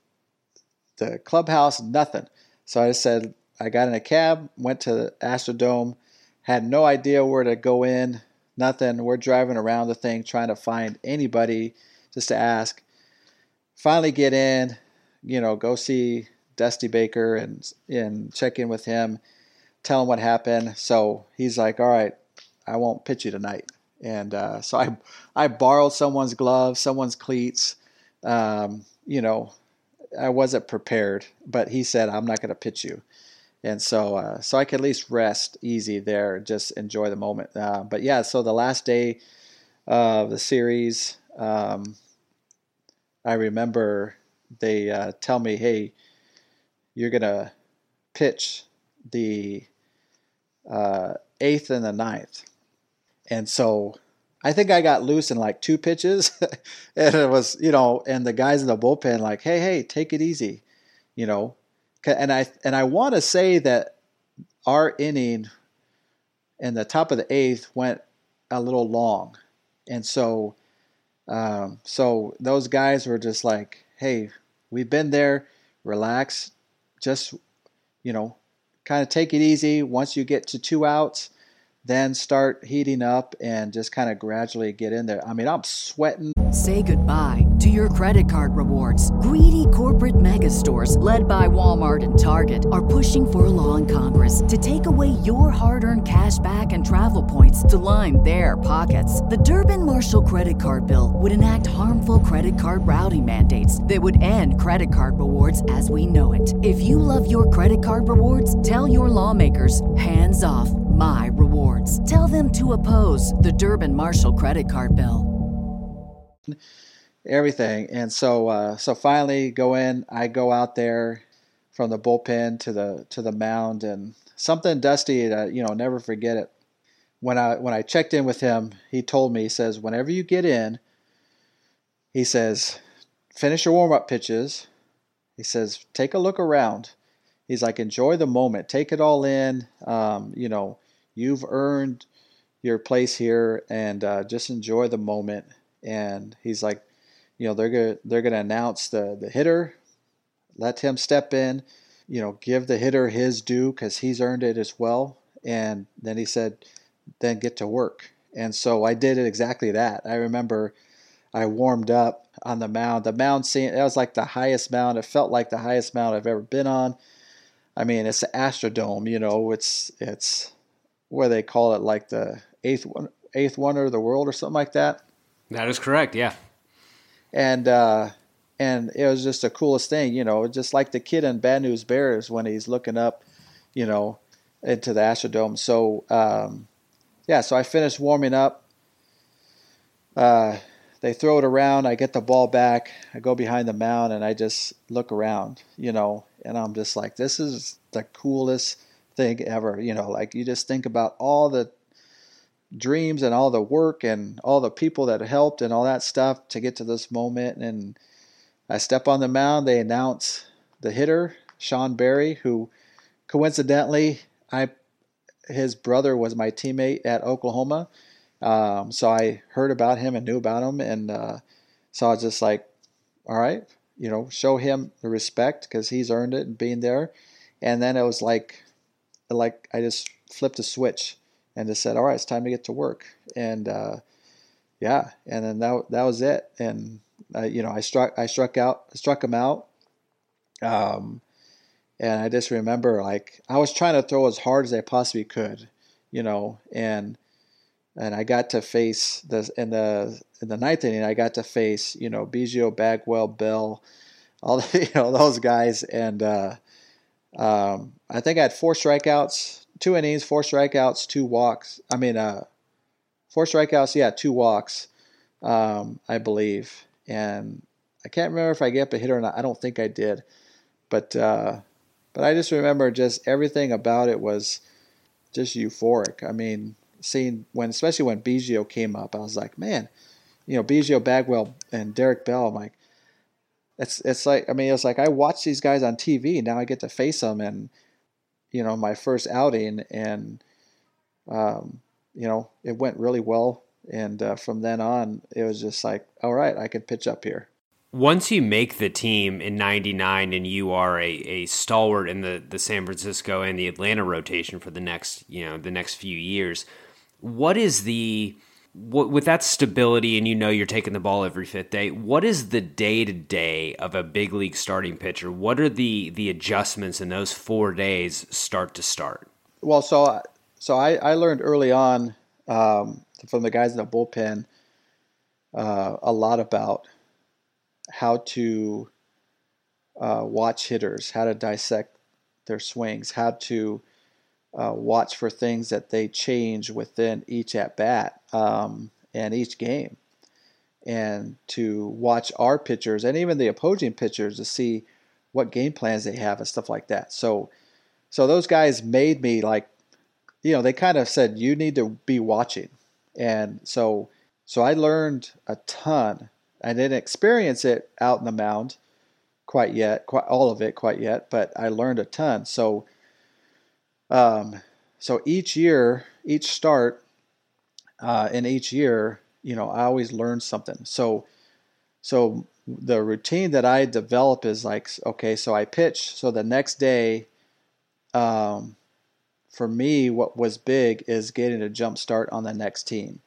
the clubhouse, nothing. So I just said, I got in a cab, went to the Astrodome, had no idea where to go in, nothing. We're driving around the thing trying to find anybody just to ask. Finally get in, you know, go see Dusty Baker and and check in with him, tell him what happened. So he's like, all right, I won't pitch you tonight. And uh, so I I borrowed someone's gloves, someone's cleats. Um, you know, I wasn't prepared, but he said, I'm not going to pitch you. And so uh, so I could at least rest easy there, just enjoy the moment. Uh, but, yeah, so the last day of the series, um, I remember they uh, tell me, hey, you're going to pitch the uh, eighth and the ninth. And so I think I got loose in like two pitches. And it was, you know, and the guys in the bullpen like, hey, hey, take it easy, you know. And I and I want to say that our inning in the top of the eighth went a little long. And so... Um, so those guys were just like, hey, we've been there, relax, just, you know, kind of take it easy. Once you get to two outs, then start heating up and just kind of gradually get in there. I mean, I'm sweating. Say goodbye to your credit card rewards. Greedy corporate mega stores, led by Walmart and Target, are pushing for a law in Congress to take away your hard-earned cash back and travel points to line their pockets. The Durbin-Marshall credit card bill would enact harmful credit card routing mandates that would end credit card rewards as we know it. If you love your credit card rewards, tell your lawmakers, hands off my rewards. Tell them to oppose the Durbin-Marshall credit card bill. Everything. And so uh, so finally go in, I go out there from the bullpen to the to the mound, and something Dusty that, you know, never forget it. When I when I checked in with him, he told me, he says, whenever you get in, he says, finish your warm-up pitches. He says, take a look around. He's like, enjoy the moment. Take it all in. Um, you know, you've earned your place here, and uh, just enjoy the moment. And he's like, you know, they're gonna they're gonna announce the the hitter, let him step in, you know, give the hitter his due because he's earned it as well. And then he said, then get to work. And so I did it exactly that. I remember I warmed up on the mound. The mound scene, that was like the highest mound. It felt like the highest mound I've ever been on. I mean, it's the Astrodome, you know. It's it's what do they call it, like the eighth one, eighth wonder of the world or something like that. That is correct, yeah. And uh, and it was just the coolest thing, you know, just like the kid in Bad News Bears when he's looking up, you know, into the Astrodome. So, um, yeah, so I finished warming up. Uh, they throw it around. I get the ball back. I go behind the mound, and I just look around, you know, and I'm just like, this is the coolest thing ever, you know. Like, you just think about all the dreams and all the work and all the people that helped and all that stuff to get to this moment. And I step on the mound. They announce the hitter, Sean Barry, who coincidentally, I his brother was my teammate at Oklahoma. Um, so I heard about him and knew about him. And uh, so I was just like, all right, you know, show him the respect because he's earned it and being there. And then it was like, like I just flipped a switch. and just said, all right, it's time to get to work. And uh, yeah, and then that that was it. And uh, you know, I struck I struck out struck him out. Um, and I just remember, like, I was trying to throw as hard as I possibly could, you know, and and I got to face the in the in the ninth inning, I got to face, you know, Biggio, Bagwell, Bell, all the, you know, those guys, and uh, um, I think I had four strikeouts, two innings, four strikeouts, two walks. I mean, uh, four strikeouts, yeah, two walks, um, I believe, and I can't remember if I gave up a hit or not. I don't think I did, but uh, but I just remember just everything about it was just euphoric. I mean, seeing when, especially when Biggio came up, I was like, man, you know, Biggio, Bagwell, and Derek Bell. I'm like, it's it's like, I mean, it's like I watch these guys on T V now. I get to face them, and you know, my first outing, and um, you know, it went really well, and uh, from then on, it was just like, all right, I can pitch up here. Once you make the team in ninety-nine and you are a, a stalwart in the, the San Francisco and the Atlanta rotation for the next, you know, the next few years, what is the, what, with that stability and you know you're taking the ball every fifth day, what is the day-to-day of a big league starting pitcher? What are the, the adjustments in those four days start to start? Well, so, so I, I learned early on um, from the guys in the bullpen uh, a lot about how to uh, watch hitters, how to dissect their swings, how to uh, watch for things that they change within each at-bat um, and each game, and to watch our pitchers and even the opposing pitchers to see what game plans they have and stuff like that. So so those guys made me, like, you know, they kind of said, you need to be watching. And so so I learned a ton. I didn't experience it out in the mound quite yet, quite all of it quite yet, but I learned a ton. So, um, so each year, each start, uh, in each year, you know, I always learn something. So, so the routine that I develop is like, okay, so I pitch. So the next day, um, for me, what was big is getting a jump start on the next team.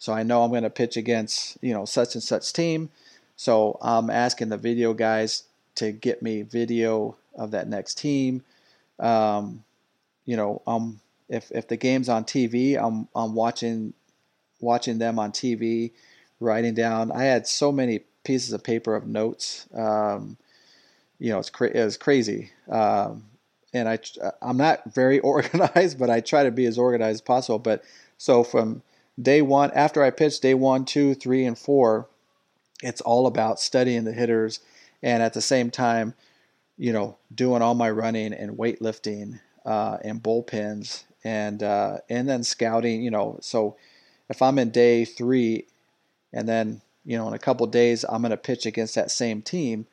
So I know I'm going to pitch against, you know, such and such team. So I'm asking the video guys to get me video of that next team. Um, you know, um, if if the game's on T V, I'm I'm watching watching them on T V, writing down. I had so many pieces of paper of notes. Um, you know, it's cra- it's crazy. Um, and I I'm not very organized, but I try to be as organized as possible. But so from day one, after I pitch day one, two, three, and four, it's all about studying the hitters, and at the same time, you know, doing all my running and weightlifting uh, and bullpens, and uh, and then scouting. You know, so if I'm in day three, and then you know in a couple of days I'm going to pitch against that same team,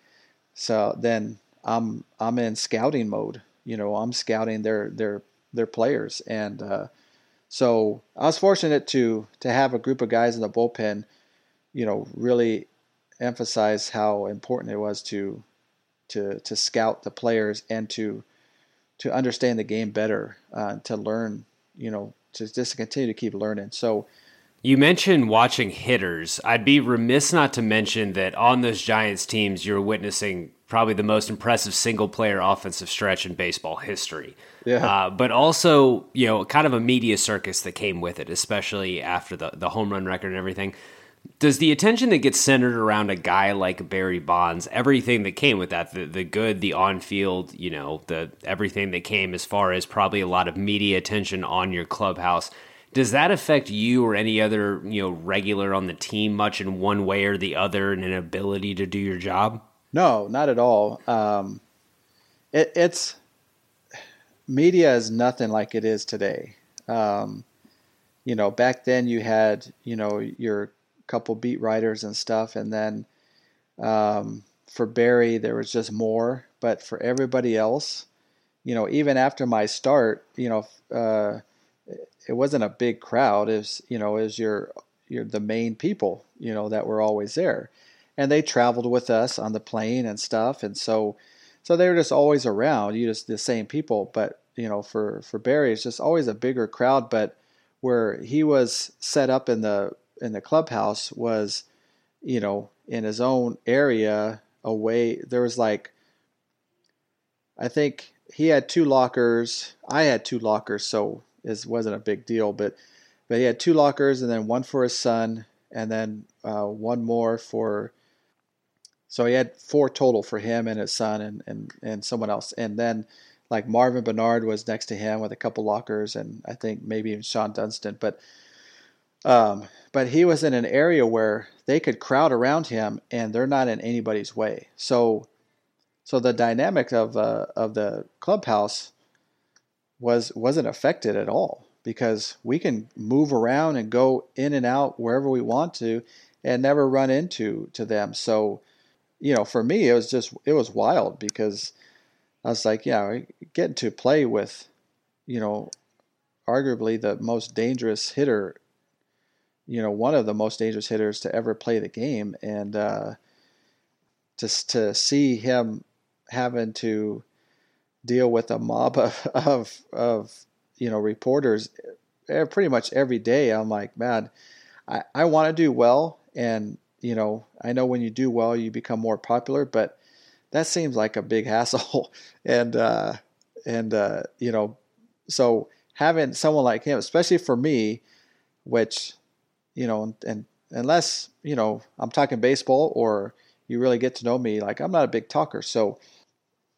so then I'm I'm in scouting mode. You know, I'm scouting their their their players and. Uh, So I was fortunate to to have a group of guys in the bullpen, you know, really emphasize how important it was to to to scout the players and to to understand the game better, uh, to learn, you know, to just continue to keep learning. So you mentioned watching hitters. I'd be remiss not to mention that on those Giants teams, you're witnessing probably the most impressive single-player offensive stretch in baseball history. Yeah. Uh, but also, you know, kind of a media circus that came with it, especially after the, the home run record and everything. Does the attention that gets centered around a guy like Barry Bonds, everything that came with that, the, the good, the on-field, you know, the everything that came as far as probably a lot of media attention on your clubhouse, does that affect you or any other, you know, regular on the team much in one way or the other in an ability to do your job? No, not at all. Um, it, it's media is nothing like it is today. Um, you know, back then you had, you know, your couple beat writers and stuff. And then um, for Barry, there was just more. But for everybody else, you know, even after my start, you know, uh, it wasn't a big crowd. It was, you know, it was your, your, the main people, you know, that were always there. And they traveled with us on the plane and stuff. And so so they were just always around, you just the same people. But, you know, for, for Barry, it's just always a bigger crowd. But where he was set up in the in the clubhouse was, you know, in his own area away. There was like, I think he had two lockers. I had two lockers, so it wasn't a big deal. But but he had two lockers, and then one for his son, and then uh, one more for. So he had four total for him and his son and, and, and someone else. And then like Marvin Bernard was next to him with a couple lockers, and I think maybe even Sean Dunston. But um, but he was in an area where they could crowd around him, and they're not in anybody's way. So so the dynamic of uh, of the clubhouse was wasn't affected at all, because we can move around and go in and out wherever we want to, and never run into to them. So, you know, for me, it was just, it was wild, because I was like, yeah, getting to play with, you know, arguably the most dangerous hitter, you know, one of the most dangerous hitters to ever play the game. And uh, just to see him having to deal with a mob of, of, of, you know, reporters pretty much every day, I'm like, man, I, I want to do well. And, you know, I know when you do well, you become more popular, but that seems like a big hassle. And, uh, and uh, you know, so having someone like him, especially for me, which, you know, and unless, you know, I'm talking baseball or you really get to know me, like I'm not a big talker. So,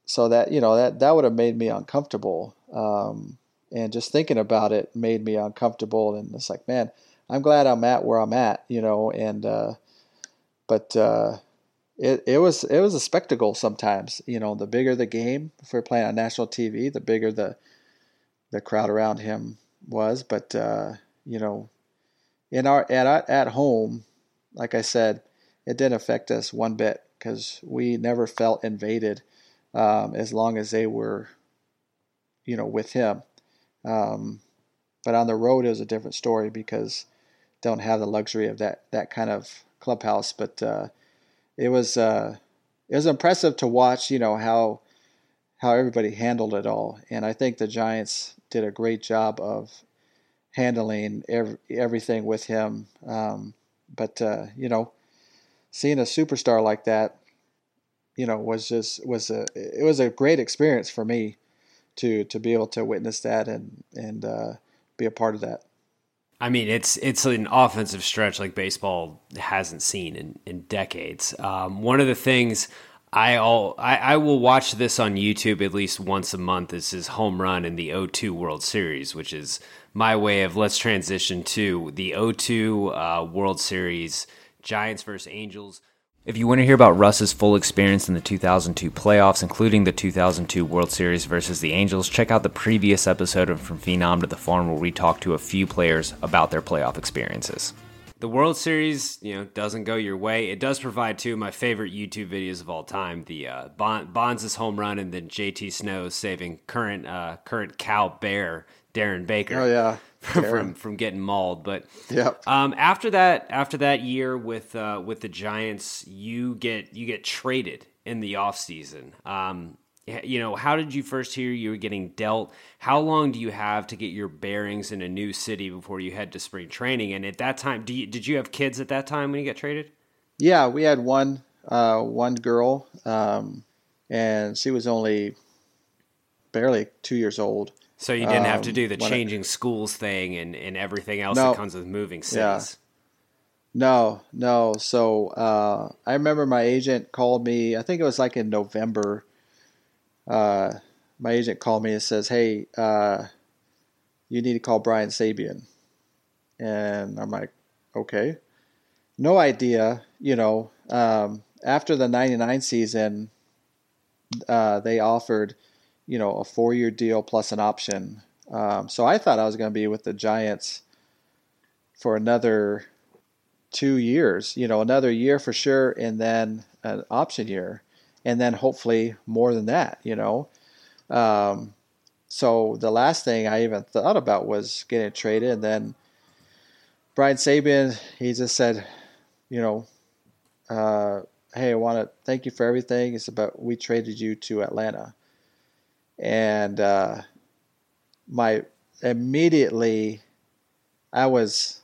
so that, you know, that, that would have made me uncomfortable. Um, and just thinking about it made me uncomfortable. And it's like, man, I'm glad I'm at where I'm at, you know, and, uh, But uh, it it was it was a spectacle sometimes. You know, the bigger the game, if we're playing on national T V, the bigger the the crowd around him was. But uh, you know, in our at at home, like I said, it didn't affect us one bit, because we never felt invaded um, as long as they were, you know, with him. Um, but on the road, it was a different story, because don't have the luxury of that that kind of clubhouse. But uh, it was uh, it was impressive to watch, you know, how how everybody handled it all. And I think the Giants did a great job of handling every, everything with him. Um, but uh, you know, seeing a superstar like that, you know, was just was a it was a great experience for me to to be able to witness that and and uh, be a part of that. I mean, it's it's an offensive stretch like baseball hasn't seen in, in decades. Um, one of the things I all I, I will watch this on YouTube at least once a month is his home run in the oh two World Series, which is my way of let's transition to the oh two uh, World Series, Giants versus Angels. If you want to hear about Russ's full experience in the two thousand two playoffs, including the two thousand two World Series versus the Angels, check out the previous episode of From Phenom to the Farm, where we talk to a few players about their playoff experiences. The World Series, you know, doesn't go your way. It does provide two of my favorite YouTube videos of all time: the uh, Bond, Bonds' home run, and then J T Snow saving current uh, current Cal Bear Darren Baker. Oh yeah, from from, from getting mauled. But yeah, um, after that, after that year with uh, with the Giants, you get you get traded in the offseason. Um, you know, how did you first hear you were getting dealt? How long do you have to get your bearings in a new city before you head to spring training? And at that time, do you, did you have kids at that time when you got traded? Yeah, we had one, uh, one girl, um, and she was only barely two years old. So you didn't um, have to do the changing I, schools thing and, and everything else no, that comes with moving cities. Yeah. No, no. So uh, I remember my agent called me, I think it was like in November. Uh, my agent called me and says, hey, uh, you need to call Brian Sabean. And I'm like, okay, no idea. You know, um, after the ninety-nine season, uh, they offered, you know, a four-year deal plus an option. Um, so I thought I was going to be with the Giants for another two years, you know, another year for sure. And then an option year. And then hopefully more than that, you know. Um, so the last thing I even thought about was getting traded. And then Brian Sabean, he just said, you know, uh, hey, I want to thank you for everything. It's about we traded you to Atlanta. And uh, my immediately I was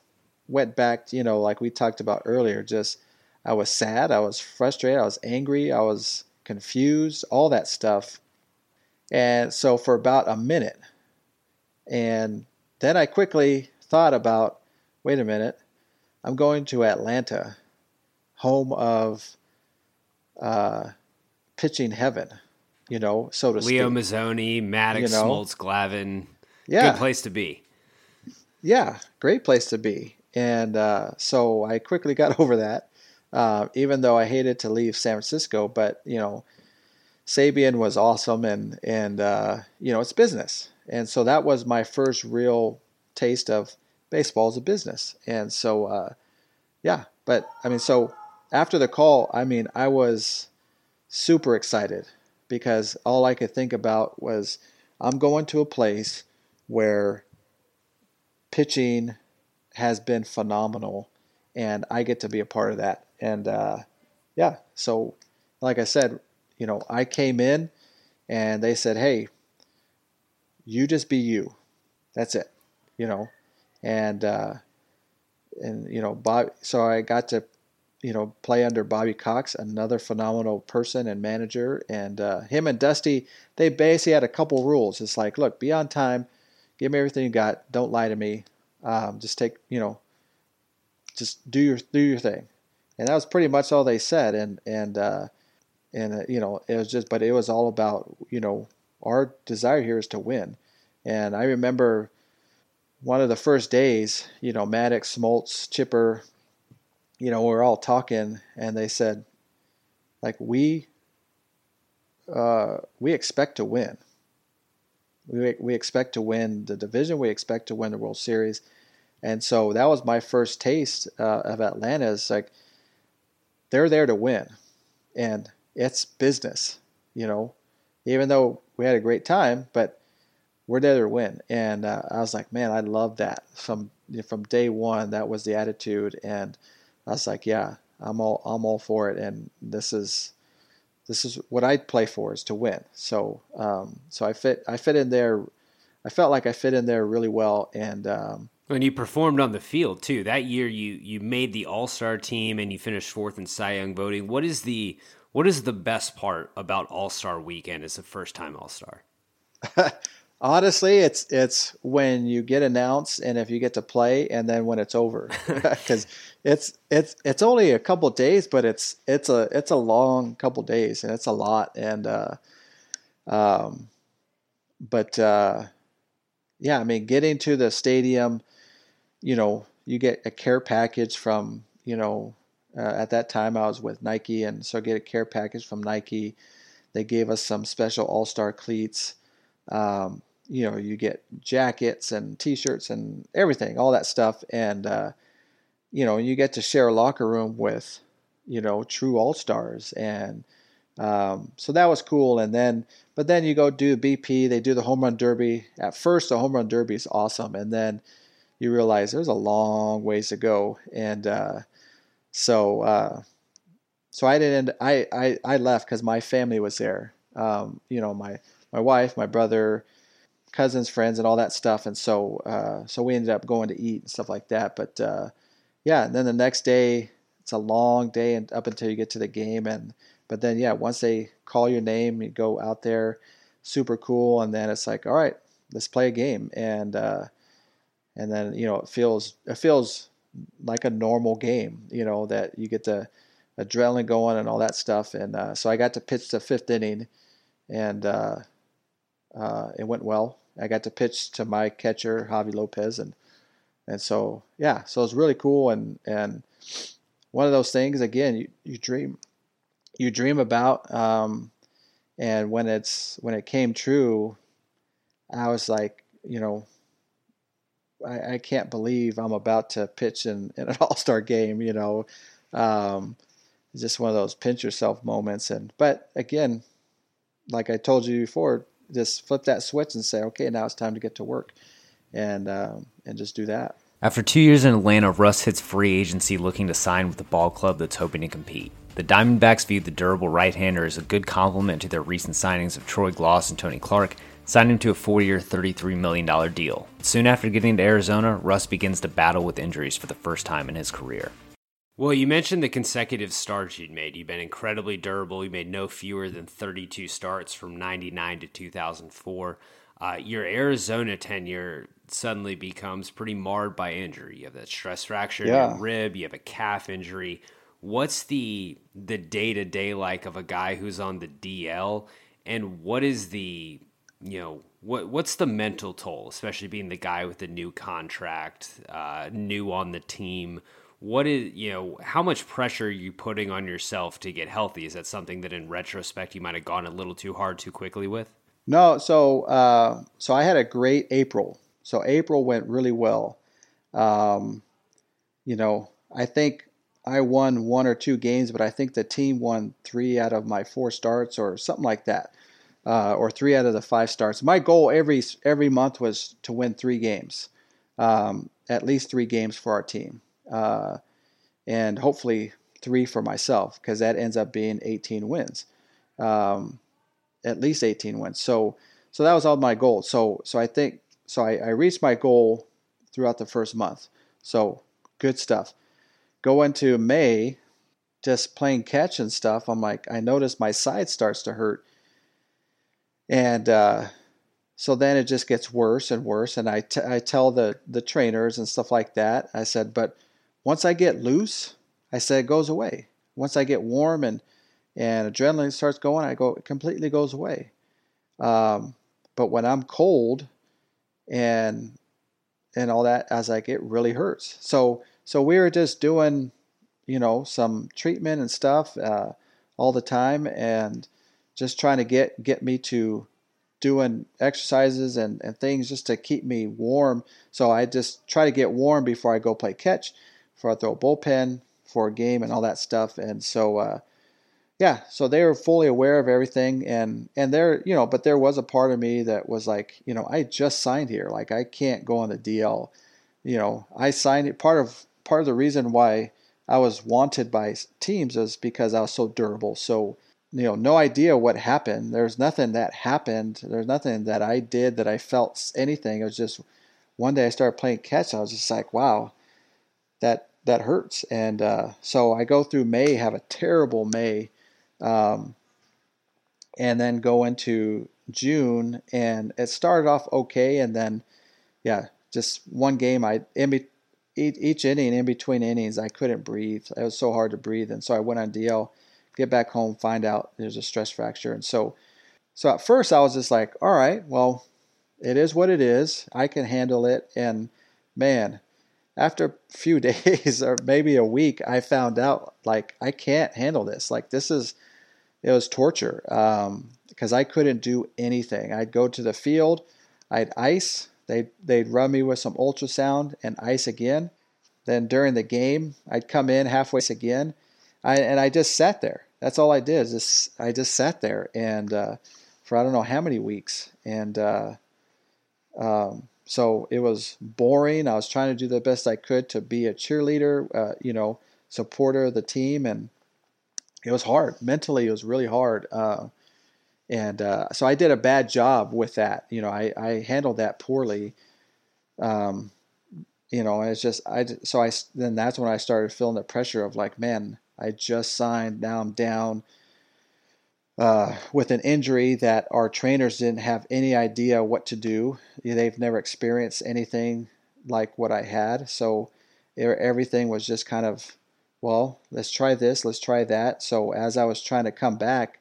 wet backed, you know, like we talked about earlier. Just I was sad, I was frustrated, I was angry, I was confused, all that stuff. And so for about a minute, and then I quickly thought about, wait a minute, I'm going to Atlanta, home of uh, pitching heaven, you know, so to speak. Leo Mazzone, Maddux, you know? Smoltz, Glavine. Yeah. Good place to be. Yeah, great place to be. And uh, so I quickly got over that, uh, even though I hated to leave San Francisco. But, you know, Sabean was awesome, and, and uh, you know, it's business. And so that was my first real taste of baseball as a business. And so, uh, yeah, but I mean, so after the call, I mean, I was super excited because all I could think about was I'm going to a place where pitching has been phenomenal and I get to be a part of that. And, uh, yeah, so like I said, you know, I came in and they said, hey, you just be you. That's it, you know. And, uh, and you know, Bob, so I got to, you know, play under Bobby Cox, another phenomenal person and manager. And uh, him and Dusty, they basically had a couple rules. It's like, look, be on time. Give me everything you got. Don't lie to me. Um, just take, you know, just do your do your thing. And that was pretty much all they said. And, and uh, and uh, you know, it was just, but it was all about, you know, our desire here is to win. And I remember one of the first days, you know, Maddux, Smoltz, Chipper, you know, we were all talking, and they said, like, we uh, we expect to win. We we expect to win the division. We expect to win the World Series. And so that was my first taste uh, of Atlanta. It's like, they're there to win. And it's business, you know, even though we had a great time, but we're there to win. And uh, I was like, man, I love that. From from day one, that was the attitude. And I was like, yeah, I'm all I'm all for it. And this is this is what I play for, is to win. So um, so I fit I fit in there. I felt like I fit in there really well. And um, and you performed on the field too. That year, you you made the All-Star team and you finished fourth in Cy Young voting. What is the what is the best part about All-Star weekend as a first-time All-Star? Honestly, it's it's when you get announced and if you get to play, and then when it's over, because it's it's it's only a couple of days, but it's it's a it's a long couple of days, and it's a lot. And uh, um, but uh, yeah, I mean, getting to the stadium, you know, you get a care package from, you know, uh, at that time I was with Nike, and so get a care package from Nike. They gave us some special All-Star cleats. Um, you know, you get jackets and t-shirts and everything, all that stuff. And, uh, you know, you get to share a locker room with, you know, true all-stars. And, um, so that was cool. And then, but then you go do B P, they do the home run derby. At first, the home run derby is awesome. And then you realize there's a long ways to go. And, uh, so, uh, so I didn't, I, I, I left cause my family was there. Um, you know, my, my wife, my brother, cousins, friends, and all that stuff. And so uh, so we ended up going to eat and stuff like that. But, uh, yeah, and then the next day, it's a long day and up until you get to the game. And But then, yeah, once they call your name, you go out there, super cool. And then it's like, all right, let's play a game. And uh, and then, you know, it feels it feels like a normal game, you know, that you get the adrenaline going and all that stuff. And uh, so I got to pitch the fifth inning, and uh, – Uh, it went well. I got to pitch to my catcher, Javi Lopez, and and so yeah, so it was really cool. And and one of those things again, you, you dream, you dream about, um, and when it's when it came true, I was like, you know, I, I can't believe I'm about to pitch in, in an All-Star game. You know, um, it's just one of those pinch yourself moments. And but again, like I told you before, just flip that switch and say, okay, now it's time to get to work, and um, and just do that. After two years in Atlanta, Russ hits free agency looking to sign with the ball club that's hoping to compete. The Diamondbacks viewed the durable right-hander as a good complement to their recent signings of Troy Gloss and Tony Clark, signed him to a four-year, thirty-three million dollars deal. Soon after getting to Arizona, Russ begins to battle with injuries for the first time in his career. Well, you mentioned the consecutive starts you'd made. You've been incredibly durable. You made no fewer than thirty-two starts from ninety-nine to two thousand four. Uh, your Arizona tenure suddenly becomes pretty marred by injury. You have that stress fracture in yeah. your rib. You have a calf injury. What's the the day-to-day like of a guy who's on the D L, and what is the, you know, what what's the mental toll, especially being the guy with the new contract, uh, new on the team? What is, you know, how much pressure are you putting on yourself to get healthy? Is that something that in retrospect you might have gone a little too hard too quickly with? No, so uh, so I had a great April. So April went really well. Um, you know, I think I won one or two games, but I think the team won three out of my four starts or something like that, uh, or three out of the five starts. My goal every every month was to win three games, um, at least three games for our team, uh, and hopefully three for myself, because that ends up being eighteen wins, um, at least eighteen wins. So so that was all my goal. So so I think so I, I reached my goal throughout the first month. So good stuff. Go into May, just playing catch and stuff. I'm like, I notice my side starts to hurt. And uh, so then it just gets worse and worse. And I, t- I tell the, the trainers and stuff like that. I said, but once I get loose, I said, it goes away. Once I get warm and, and adrenaline starts going, I go, it completely goes away. Um, but when I'm cold and and all that, as I get really hurts. So So we were just doing, you know, some treatment and stuff uh, all the time, and just trying to get, get me to doing exercises and, and things just to keep me warm. So I just try to get warm before I go play catch, before I throw a bullpen for a game and all that stuff. And so, uh, yeah, so they were fully aware of everything. And, and there, you know, but there was a part of me that was like, you know, I just signed here. Like, I can't go on the D L. You know, I signed it. Part of Part of the reason why I was wanted by teams is because I was so durable. So, you know, no idea what happened. There's nothing that happened. There's nothing that I did that I felt anything. It was just one day I started playing catch. I was just like, wow, that that hurts. And uh, so I go through May, have a terrible May, um, and then go into June. And it started off okay. And then, yeah, just one game I in between. Each inning, in between innings, I couldn't breathe. It was so hard to breathe. And so I went on D L, get back home, find out there's a stress fracture. And so so at first I was just like, all right, well, it is what it is. I can handle it. And, man, after a few days or maybe a week, I found out, like, I can't handle this. Like, this is – it was torture um, because I couldn't do anything. I'd go to the field. I'd ice. They'd, they'd run me with some ultrasound and ice again. Then during the game, I'd come in halfway again. I, and I just sat there. That's all I did. Just, I just sat there and uh, for I don't know how many weeks. And uh, um, so it was boring. I was trying to do the best I could to be a cheerleader, uh, you know, supporter of the team. And it was hard. Mentally, it was really hard. Uh And uh, so I did a bad job with that. You know, I, I handled that poorly. Um, you know, it's just, I, so I, then that's when I started feeling the pressure of like, man, I just signed. Now I'm down uh, with an injury that our trainers didn't have any idea what to do. They've never experienced anything like what I had. So everything was just kind of, well, let's try this, let's try that. So as I was trying to come back,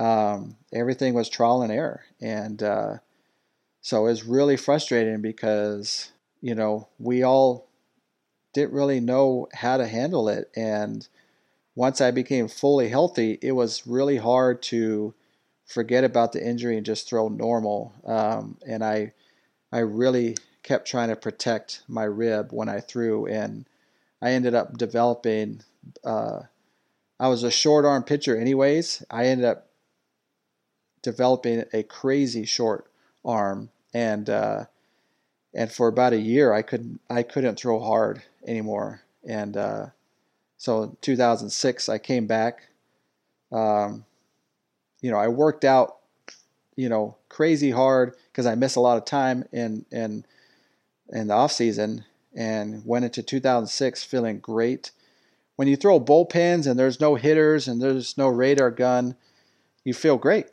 Um, everything was trial and error. And, uh, so it was really frustrating because, you know, we all didn't really know how to handle it. And once I became fully healthy, it was really hard to forget about the injury and just throw normal. Um, and I, I really kept trying to protect my rib when I threw, and I ended up developing, uh, I was a short arm pitcher anyways. I ended up developing a crazy short arm, and uh, and for about a year I couldn't I couldn't throw hard anymore. And uh, so in two thousand six I came back. Um, you know, I worked out, you know, crazy hard because I missed a lot of time in in in the off season, and went into two thousand six feeling great. When you throw bullpens and there's no hitters and there's no radar gun, you feel great.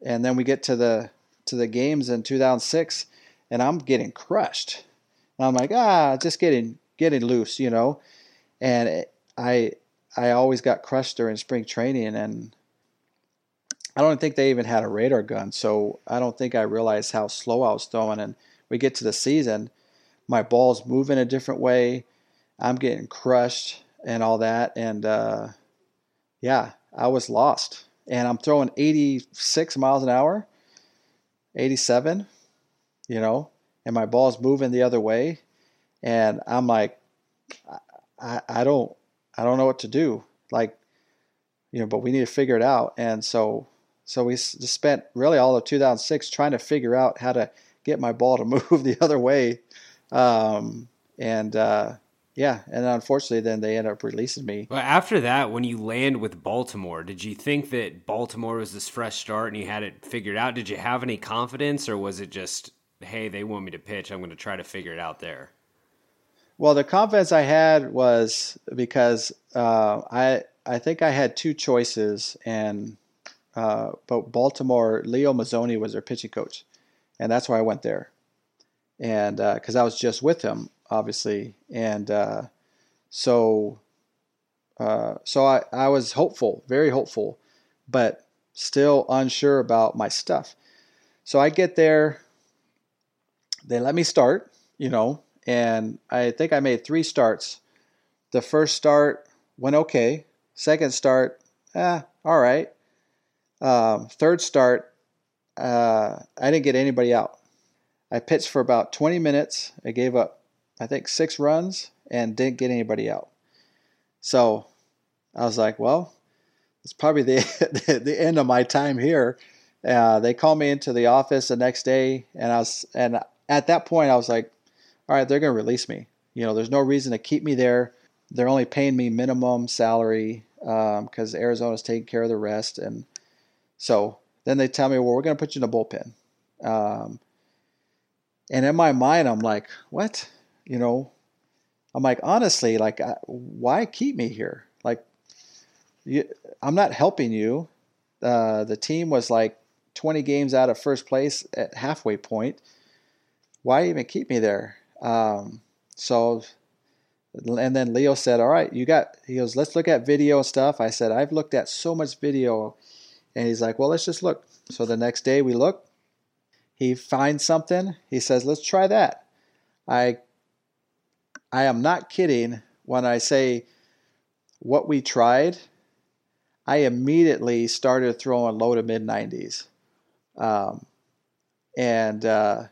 And then we get to the to the games in two thousand six, and I'm getting crushed. And I'm like, ah, just getting getting loose, you know. And it, I I always got crushed during spring training, and I don't think they even had a radar gun, so I don't think I realized how slow I was throwing. And we get to the season, my ball's moving a different way, I'm getting crushed and all that, and uh, yeah, I was lost. And I'm throwing eighty-six miles an hour, eighty-seven, you know, and my ball's moving the other way, and I'm like, I, I don't, I don't know what to do, like, you know. But we need to figure it out, and so, so we just spent really all of two thousand six trying to figure out how to get my ball to move the other way, um, and. Uh, Yeah, and unfortunately, then they end up releasing me. Well, after that, when you land with Baltimore, did you think that Baltimore was this fresh start and you had it figured out? Did you have any confidence, or was it just, hey, they want me to pitch, I'm going to try to figure it out there? Well, the confidence I had was because uh, I I think I had two choices, and uh, but Baltimore, Leo Mazzone was their pitching coach, and that's why I went there, and uh, because I was just with him, obviously. And uh, so uh, so I, I was hopeful, very hopeful, but still unsure about my stuff. So I get there, they let me start, you know, and I think I made three starts. The first start went okay. Second start, ah, all right. Um, third start, uh, I didn't get anybody out. I pitched for about twenty minutes. I gave up, I think, six runs and didn't get anybody out. So I was like, well, it's probably the the end of my time here. Uh, they called me into the office the next day, and I was, and at that point I was like, all right, they're going to release me. You know, there's no reason to keep me there. They're only paying me minimum salary because um, Arizona's taking care of the rest. And so then they tell me, well, we're going to put you in a bullpen. Um, and in my mind, I'm like, what? You know, I'm like, honestly, like, I, why keep me here? Like, you, I'm not helping you. Uh, the team was like twenty games out of first place at halfway point. Why even keep me there? Um, so, and then Leo said, all right, you got, he goes, let's look at video and stuff. I said, I've looked at so much video. And he's like, well, let's just look. So the next day we look, he finds something. He says, let's try that. I I am not kidding when I say what we tried. I immediately started throwing low to mid nineties, um, and uh,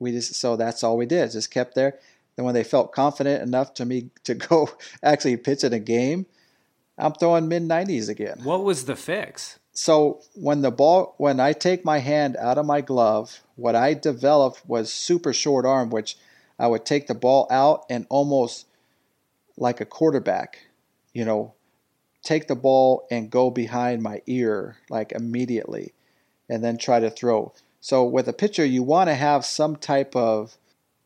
we just so that's all we did. Just kept there. Then when they felt confident enough to me to go actually pitch in a game, I'm throwing mid nineties again. What was the fix? So when the ball, when I take my hand out of my glove, what I developed was super short arm, which I would take the ball out and almost like a quarterback, you know, take the ball and go behind my ear like immediately and then try to throw. So with a pitcher, you want to have some type of,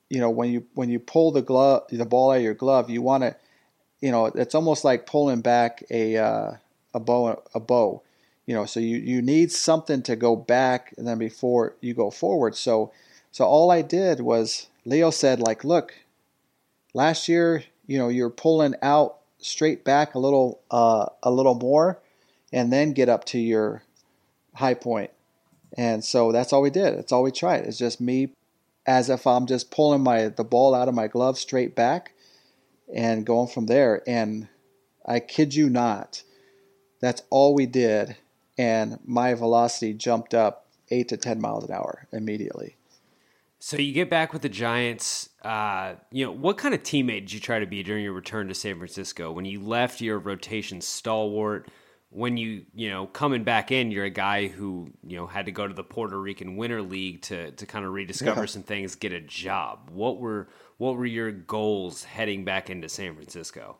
you know, when you when you pull the glove, the ball out of your glove, you want to, you know, it's almost like pulling back a uh, a bow, a bow, you know, so you, you need something to go back and then before you go forward. So so all I did was, Leo said, like, look, last year, you know, you're pulling out straight back a little, uh, a little more, and then get up to your high point. And so that's all we did. That's all we tried. It's just me, as if I'm just pulling my the ball out of my glove straight back, and going from there. And I kid you not, that's all we did. And my velocity jumped up eight to ten miles an hour immediately. So you get back with the Giants. Uh, you know, what kind of teammate did you try to be during your return to San Francisco? When you left, you're a rotation stalwart. When you, you know, coming back in, you're a guy who, you know, had to go to the Puerto Rican Winter League to to kind of rediscover yeah. some things, get a job. What were what were your goals heading back into San Francisco?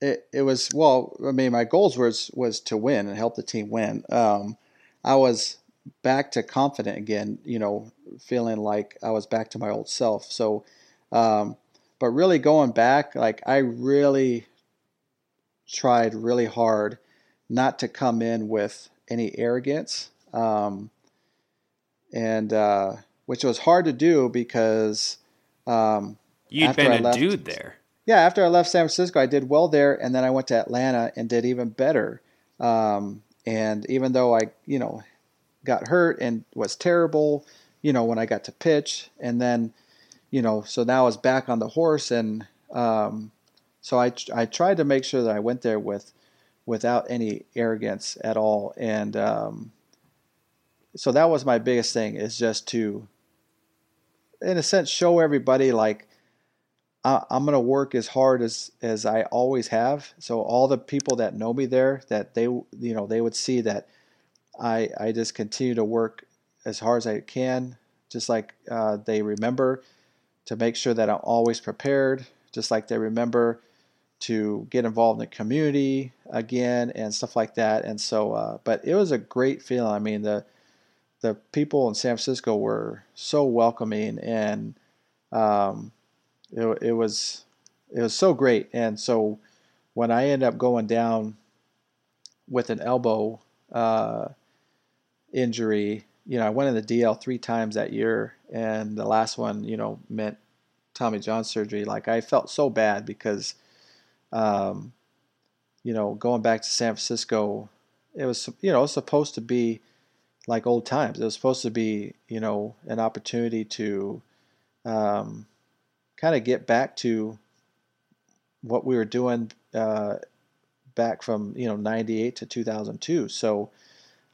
It it was well, I mean, my goals was was to win and help the team win. Um, I was back to confident again, you know, feeling like I was back to my old self. So, um, but really going back, like I really tried really hard not to come in with any arrogance. Um, and, uh, which was hard to do because, um, you'd been I a left, dude there. Yeah. After I left San Francisco, I did well there. And then I went to Atlanta and did even better. Um, and even though I, you know, got hurt and was terrible, you know, when I got to pitch, and then, you know, so now I was back on the horse. And, um, so I, I tried to make sure that I went there with, without any arrogance at all. And, um, so that was my biggest thing, is just to, in a sense, show everybody like I, I'm going to work as hard as, as I always have. So all the people that know me there, that they, you know, they would see that I, I just continue to work as hard as I can, just like uh, they remember to make sure that I'm always prepared, just like they remember to get involved in the community again and stuff like that. And so, uh, but it was a great feeling. I mean, the, the people in San Francisco were so welcoming, and um, it, it was, it was so great. And so when I ended up going down with an elbow uh, injury, you know, I went in the D L three times that year, and the last one, you know, meant Tommy John surgery. Like I felt so bad because, um, you know, going back to San Francisco, it was, you know, supposed to be like old times. It was supposed to be, you know, an opportunity to um, kind of get back to what we were doing uh, back from, you know, ninety-eight to two thousand two. So,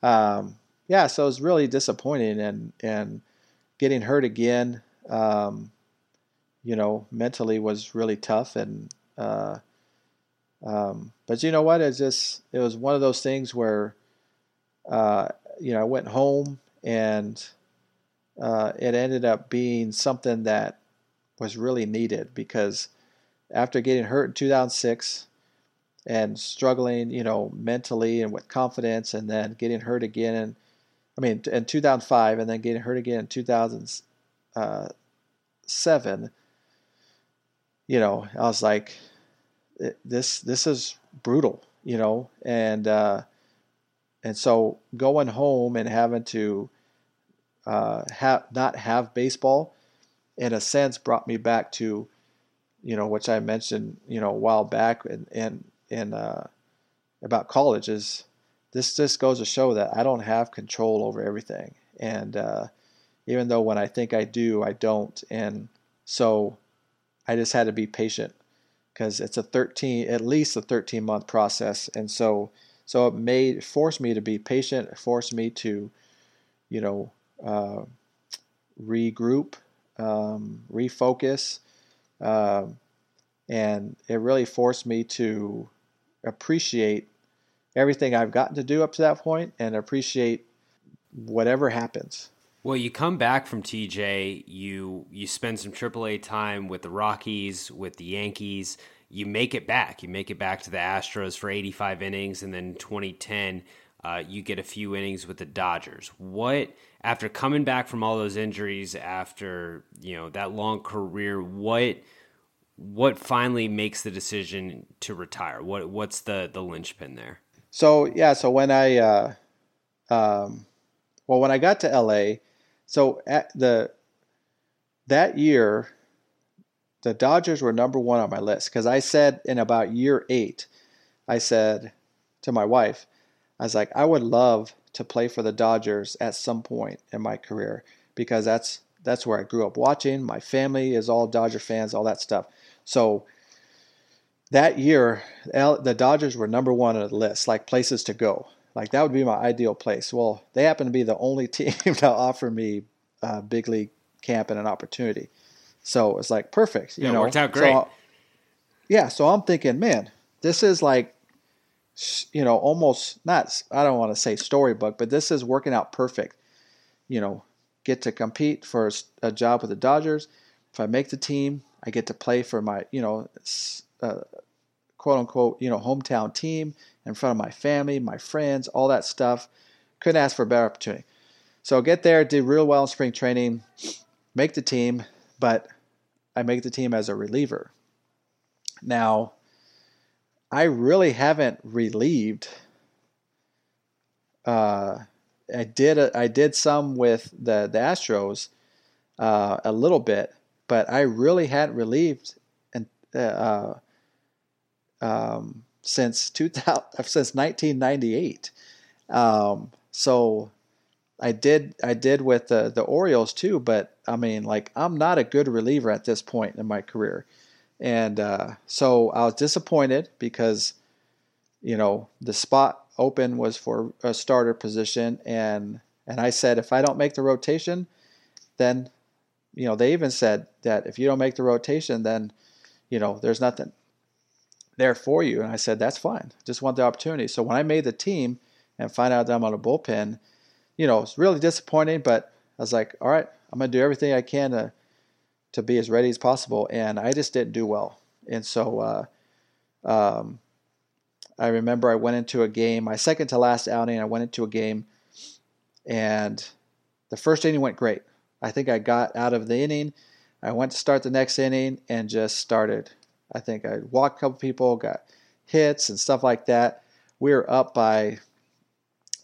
um, yeah, so it was really disappointing, and, and getting hurt again, um, you know, mentally was really tough. And, uh, um, but you know what, it's just, it was one of those things where, uh, you know, I went home, and uh, it ended up being something that was really needed, because after getting hurt in two thousand six and struggling, you know, mentally and with confidence, and then getting hurt again, in, I mean, in two thousand five, and then getting hurt again in two thousand seven, you know, I was like, this, this is brutal, you know, and, uh, And so going home and having to uh, ha- not have baseball, in a sense, brought me back to, you know, which I mentioned, you know, a while back, and and, and uh, about college, is this just goes to show that I don't have control over everything. And uh, even though when I think I do, I don't. And so I just had to be patient, because it's a thirteen, at least a thirteen-month process. And so... So it made forced me to be patient. It forced me to, you know, uh, regroup, um, refocus, uh, and it really forced me to appreciate everything I've gotten to do up to that point, and appreciate whatever happens. Well, you come back from T J. You you spend some triple A time with the Rockies, with the Yankees. You make it back. You make it back to the Astros for eighty-five innings, and then twenty ten, uh, you get a few innings with the Dodgers. What, after coming back from all those injuries, after, you know, that long career, what what finally makes the decision to retire? What what's the the linchpin there? So yeah, so when I, uh, um, well, when I got to L A, so at the that year. The Dodgers were number one on my list, because I said in about year eight, I said to my wife, I was like, I would love to play for the Dodgers at some point in my career, because that's that's where I grew up watching. My family is all Dodger fans, all that stuff. So that year, the Dodgers were number one on the list, like places to go. Like that would be my ideal place. Well, they happen to be the only team to offer me uh, big league camp and an opportunity. So it's like perfect, you yeah, know. It worked out great. So, yeah, so I'm thinking, man, this is like, you know, almost not. I don't want to say storybook, but this is working out perfect. You know, get to compete for a job with the Dodgers. If I make the team, I get to play for my, you know, uh, quote unquote, you know, hometown team in front of my family, my friends, all that stuff. Couldn't ask for a better opportunity. So get there, do real well in spring training, make the team, but I make the team as a reliever. Now, I really haven't relieved. Uh, I did a, I did some with the, the Astros uh, a little bit, but I really hadn't relieved and uh, um, since two thousand since nineteen ninety-eight. Um, so I did I did with the, the Orioles too, but I mean, like, I'm not a good reliever at this point in my career. And uh, so I was disappointed because, you know, the spot open was for a starter position. And and I said, if I don't make the rotation, then, you know, they even said that if you don't make the rotation, then, you know, there's nothing there for you. And I said, that's fine. Just want the opportunity. So when I made the team and find out that I'm on a bullpen, you know, it's really disappointing, but I was like, all right, I'm going to do everything I can to to be as ready as possible. And I just didn't do well. And so uh, um, I remember I went into a game, my second to last outing, I went into a game, and the first inning went great. I think I got out of the inning. I went to start the next inning and just started. I think I walked a couple people, got hits and stuff like that. We were up by,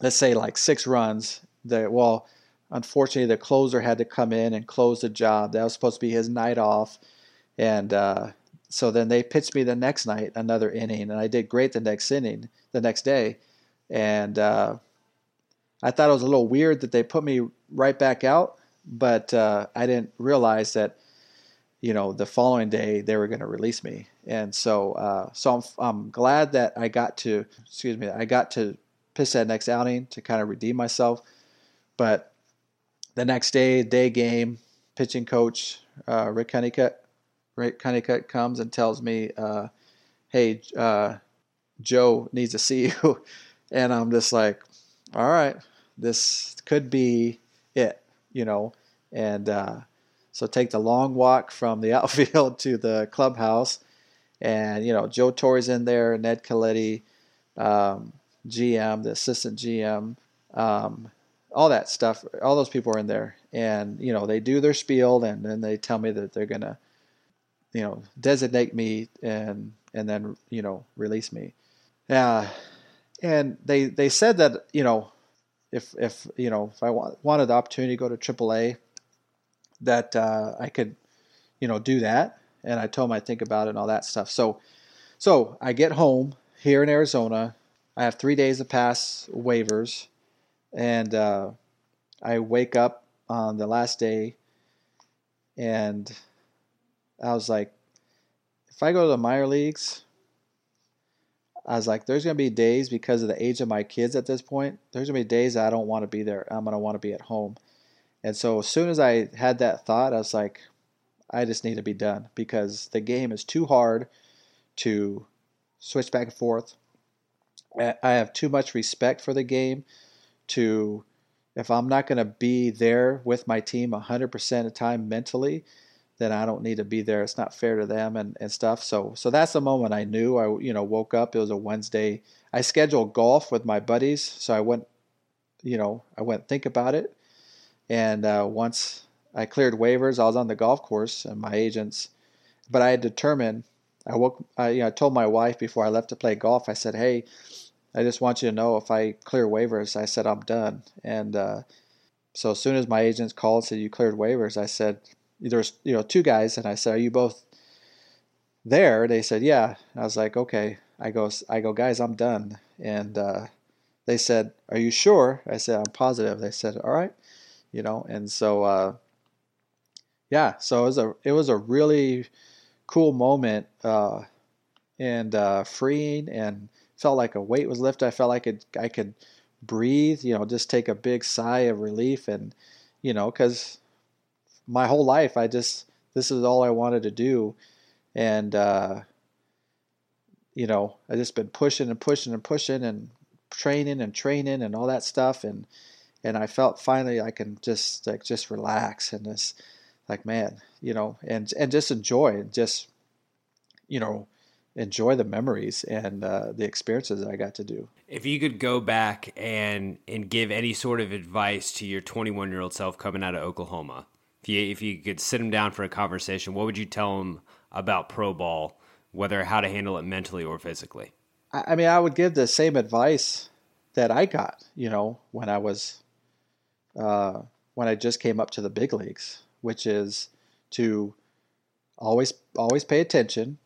let's say, like six runs. The, well, unfortunately, the closer had to come in and close the job. That was supposed to be his night off. And uh, so then they pitched me the next night, another inning, and I did great the next inning, the next day. And uh, I thought it was a little weird that they put me right back out, but uh, I didn't realize that, you know, the following day they were going to release me. And so uh, so I'm, I'm glad that I got to, excuse me, I got to pitch that next outing to kind of redeem myself. But the next day, day game, pitching coach uh, Rick Honeycutt, Rick Honeycutt comes and tells me, uh, hey, uh, Joe needs to see you. And I'm just like, all right, this could be it, you know. And uh, so take the long walk from the outfield to the clubhouse. And, you know, Joe Torre's in there, Ned Coletti, um, G M, the assistant G M, um, all that stuff, all those people are in there. And, you know, they do their spiel, and then they tell me that they're going to, you know, designate me and and then, you know, release me. Uh, and they they said that, you know, if, if you know, if I want, wanted the opportunity to go to triple A, that uh, I could, you know, do that. And I told them I'd think about it and all that stuff. So, so I get home here in Arizona. I have three days to pass waivers. And uh, I wake up on the last day, and I was like, if I go to the minor leagues, I was like, there's going to be days, because of the age of my kids at this point, there's going to be days that I don't want to be there. I'm going to want to be at home. And so as soon as I had that thought, I was like, I just need to be done, because the game is too hard to switch back and forth. I have too much respect for the game to, if I'm not going to be there with my team one hundred percent of the time mentally, then I don't need to be there. It's not fair to them and, and stuff. So so that's the moment I knew. I, you know, woke up. It was a Wednesday. I scheduled golf with my buddies. So I went, you know, I went think about it. And uh, once I cleared waivers, I was on the golf course and my agents. But I had determined, I woke. I, you know, I told my wife before I left to play golf, I said, hey, I just want you to know if I clear waivers, I said, I'm done. And uh, so as soon as my agents called and said, you cleared waivers, I said, there's, you know, two guys. And I said, are you both there? They said, yeah. And I was like, okay. I go, I go, guys, I'm done. And uh, they said, are you sure? I said, I'm positive. They said, all right. You know, and so, uh, yeah, so it was a, it was a really cool moment uh, and uh, freeing, and felt like a weight was lifted. I felt like I could, I could breathe, you know, just take a big sigh of relief. And, you know, because my whole life, I just, this is all I wanted to do. And, uh, you know, I just been pushing and pushing and pushing and training and training and all that stuff. And, and I felt finally I can just like, just relax and just like, man, you know, and, and just enjoy and just, you know, enjoy the memories and uh, the experiences that I got to do. If you could go back and and give any sort of advice to your twenty-one-year-old self coming out of Oklahoma, if you, if you could sit him down for a conversation, what would you tell him about pro ball, whether how to handle it mentally or physically? I, I mean, I would give the same advice that I got, you know, when I was, uh, when I just came up to the big leagues, which is to always, always pay attention,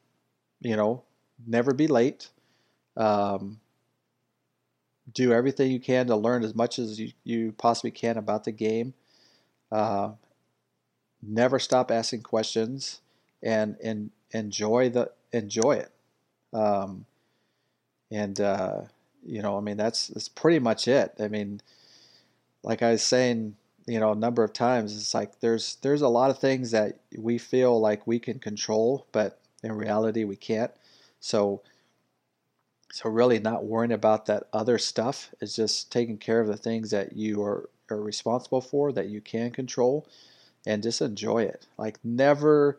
you know, never be late. Um, do everything you can to learn as much as you, you possibly can about the game. Uh, never stop asking questions and, and enjoy the, enjoy it. Um, and, uh, you know, I mean, that's, that's pretty much it. I mean, like I was saying, you know, a number of times, it's like, there's, there's a lot of things that we feel like we can control, but in reality we can't. So, so really not worrying about that other stuff is just taking care of the things that you are, are responsible for, that you can control, and just enjoy it. Like never,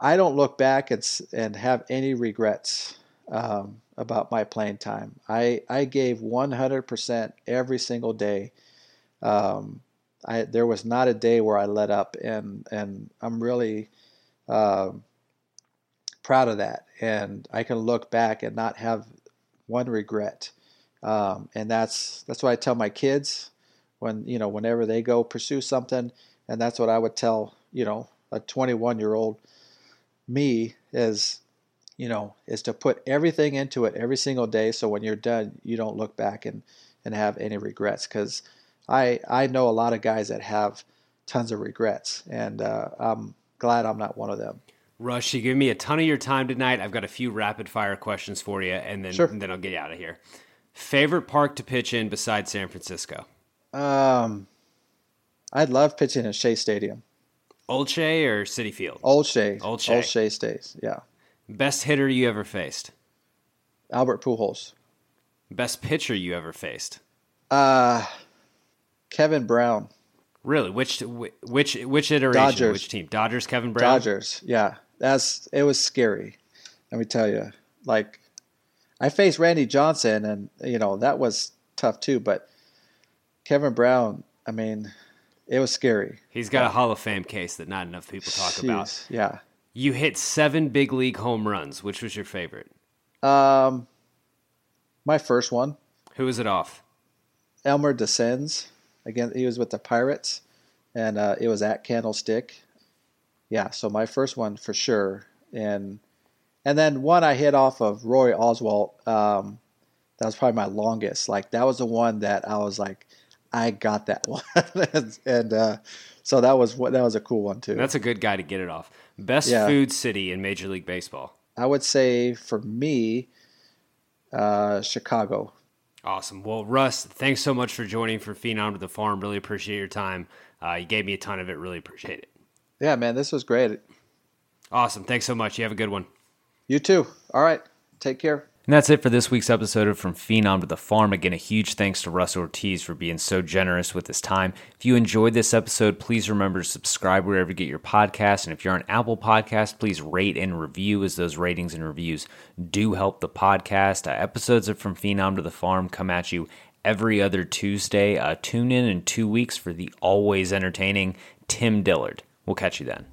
I don't look back and, and have any regrets, um, about my playing time. I, I gave one hundred percent every single day. Um, I, there was not a day where I let up, and, and I'm really, um, proud of that. And I can look back and not have one regret. Um, and that's, that's what I tell my kids when, you know, whenever they go pursue something. And that's what I would tell, you know, a twenty-one year old me is, you know, is to put everything into it every single day. So when you're done, you don't look back and, and have any regrets. Cause I, I know a lot of guys that have tons of regrets, and uh, I'm glad I'm not one of them. Russ, you give me a ton of your time tonight. I've got a few rapid fire questions for you, and then, sure. and then I'll get you out of here. Favorite park to pitch in besides San Francisco? Um, I'd love pitching at Shea Stadium. Old Shea or Citi Field? Old Shea. Old Shea. Old Shea stays. Yeah. Best hitter you ever faced? Albert Pujols. Best pitcher you ever faced? Uh, Kevin Brown. Really? Which which which iteration? Dodgers. Which team? Dodgers. Kevin Brown. Dodgers. Yeah, that's it was scary. Let me tell you. Like, I faced Randy Johnson, and you know that was tough too. But Kevin Brown, I mean, it was scary. He's got a Hall of Fame case that not enough people talk Jeez, about. Yeah. You hit seven big league home runs. Which was your favorite? Um, my first one. Who was it off? Elmer Descens. Again, he was with the Pirates, and uh, it was at Candlestick. Yeah, so my first one for sure. And and then one I hit off of Roy Oswalt. Um, that was probably my longest. Like, that was the one that I was like, I got that one. and and uh, so that was that was a cool one, too. That's a good guy to get it off. Best yeah. food city in Major League Baseball? I would say, for me, uh, Chicago. Awesome. Well, Russ, thanks so much for joining for Phenom to the Farm. Really appreciate your time. Uh, you gave me a ton of it. Really appreciate it. Yeah, man, this was great. Awesome. Thanks so much. You have a good one. You too. All right. Take care. And that's it for this week's episode of From Phenom to the Farm. Again, a huge thanks to Russ Ortiz for being so generous with his time. If you enjoyed this episode, please remember to subscribe wherever you get your podcast. And if you're on Apple Podcasts, please rate and review, as those ratings and reviews do help the podcast. Uh, episodes of From Phenom to the Farm come at you every other Tuesday. Uh, tune in in two weeks for the always entertaining Tim Dillard. We'll catch you then.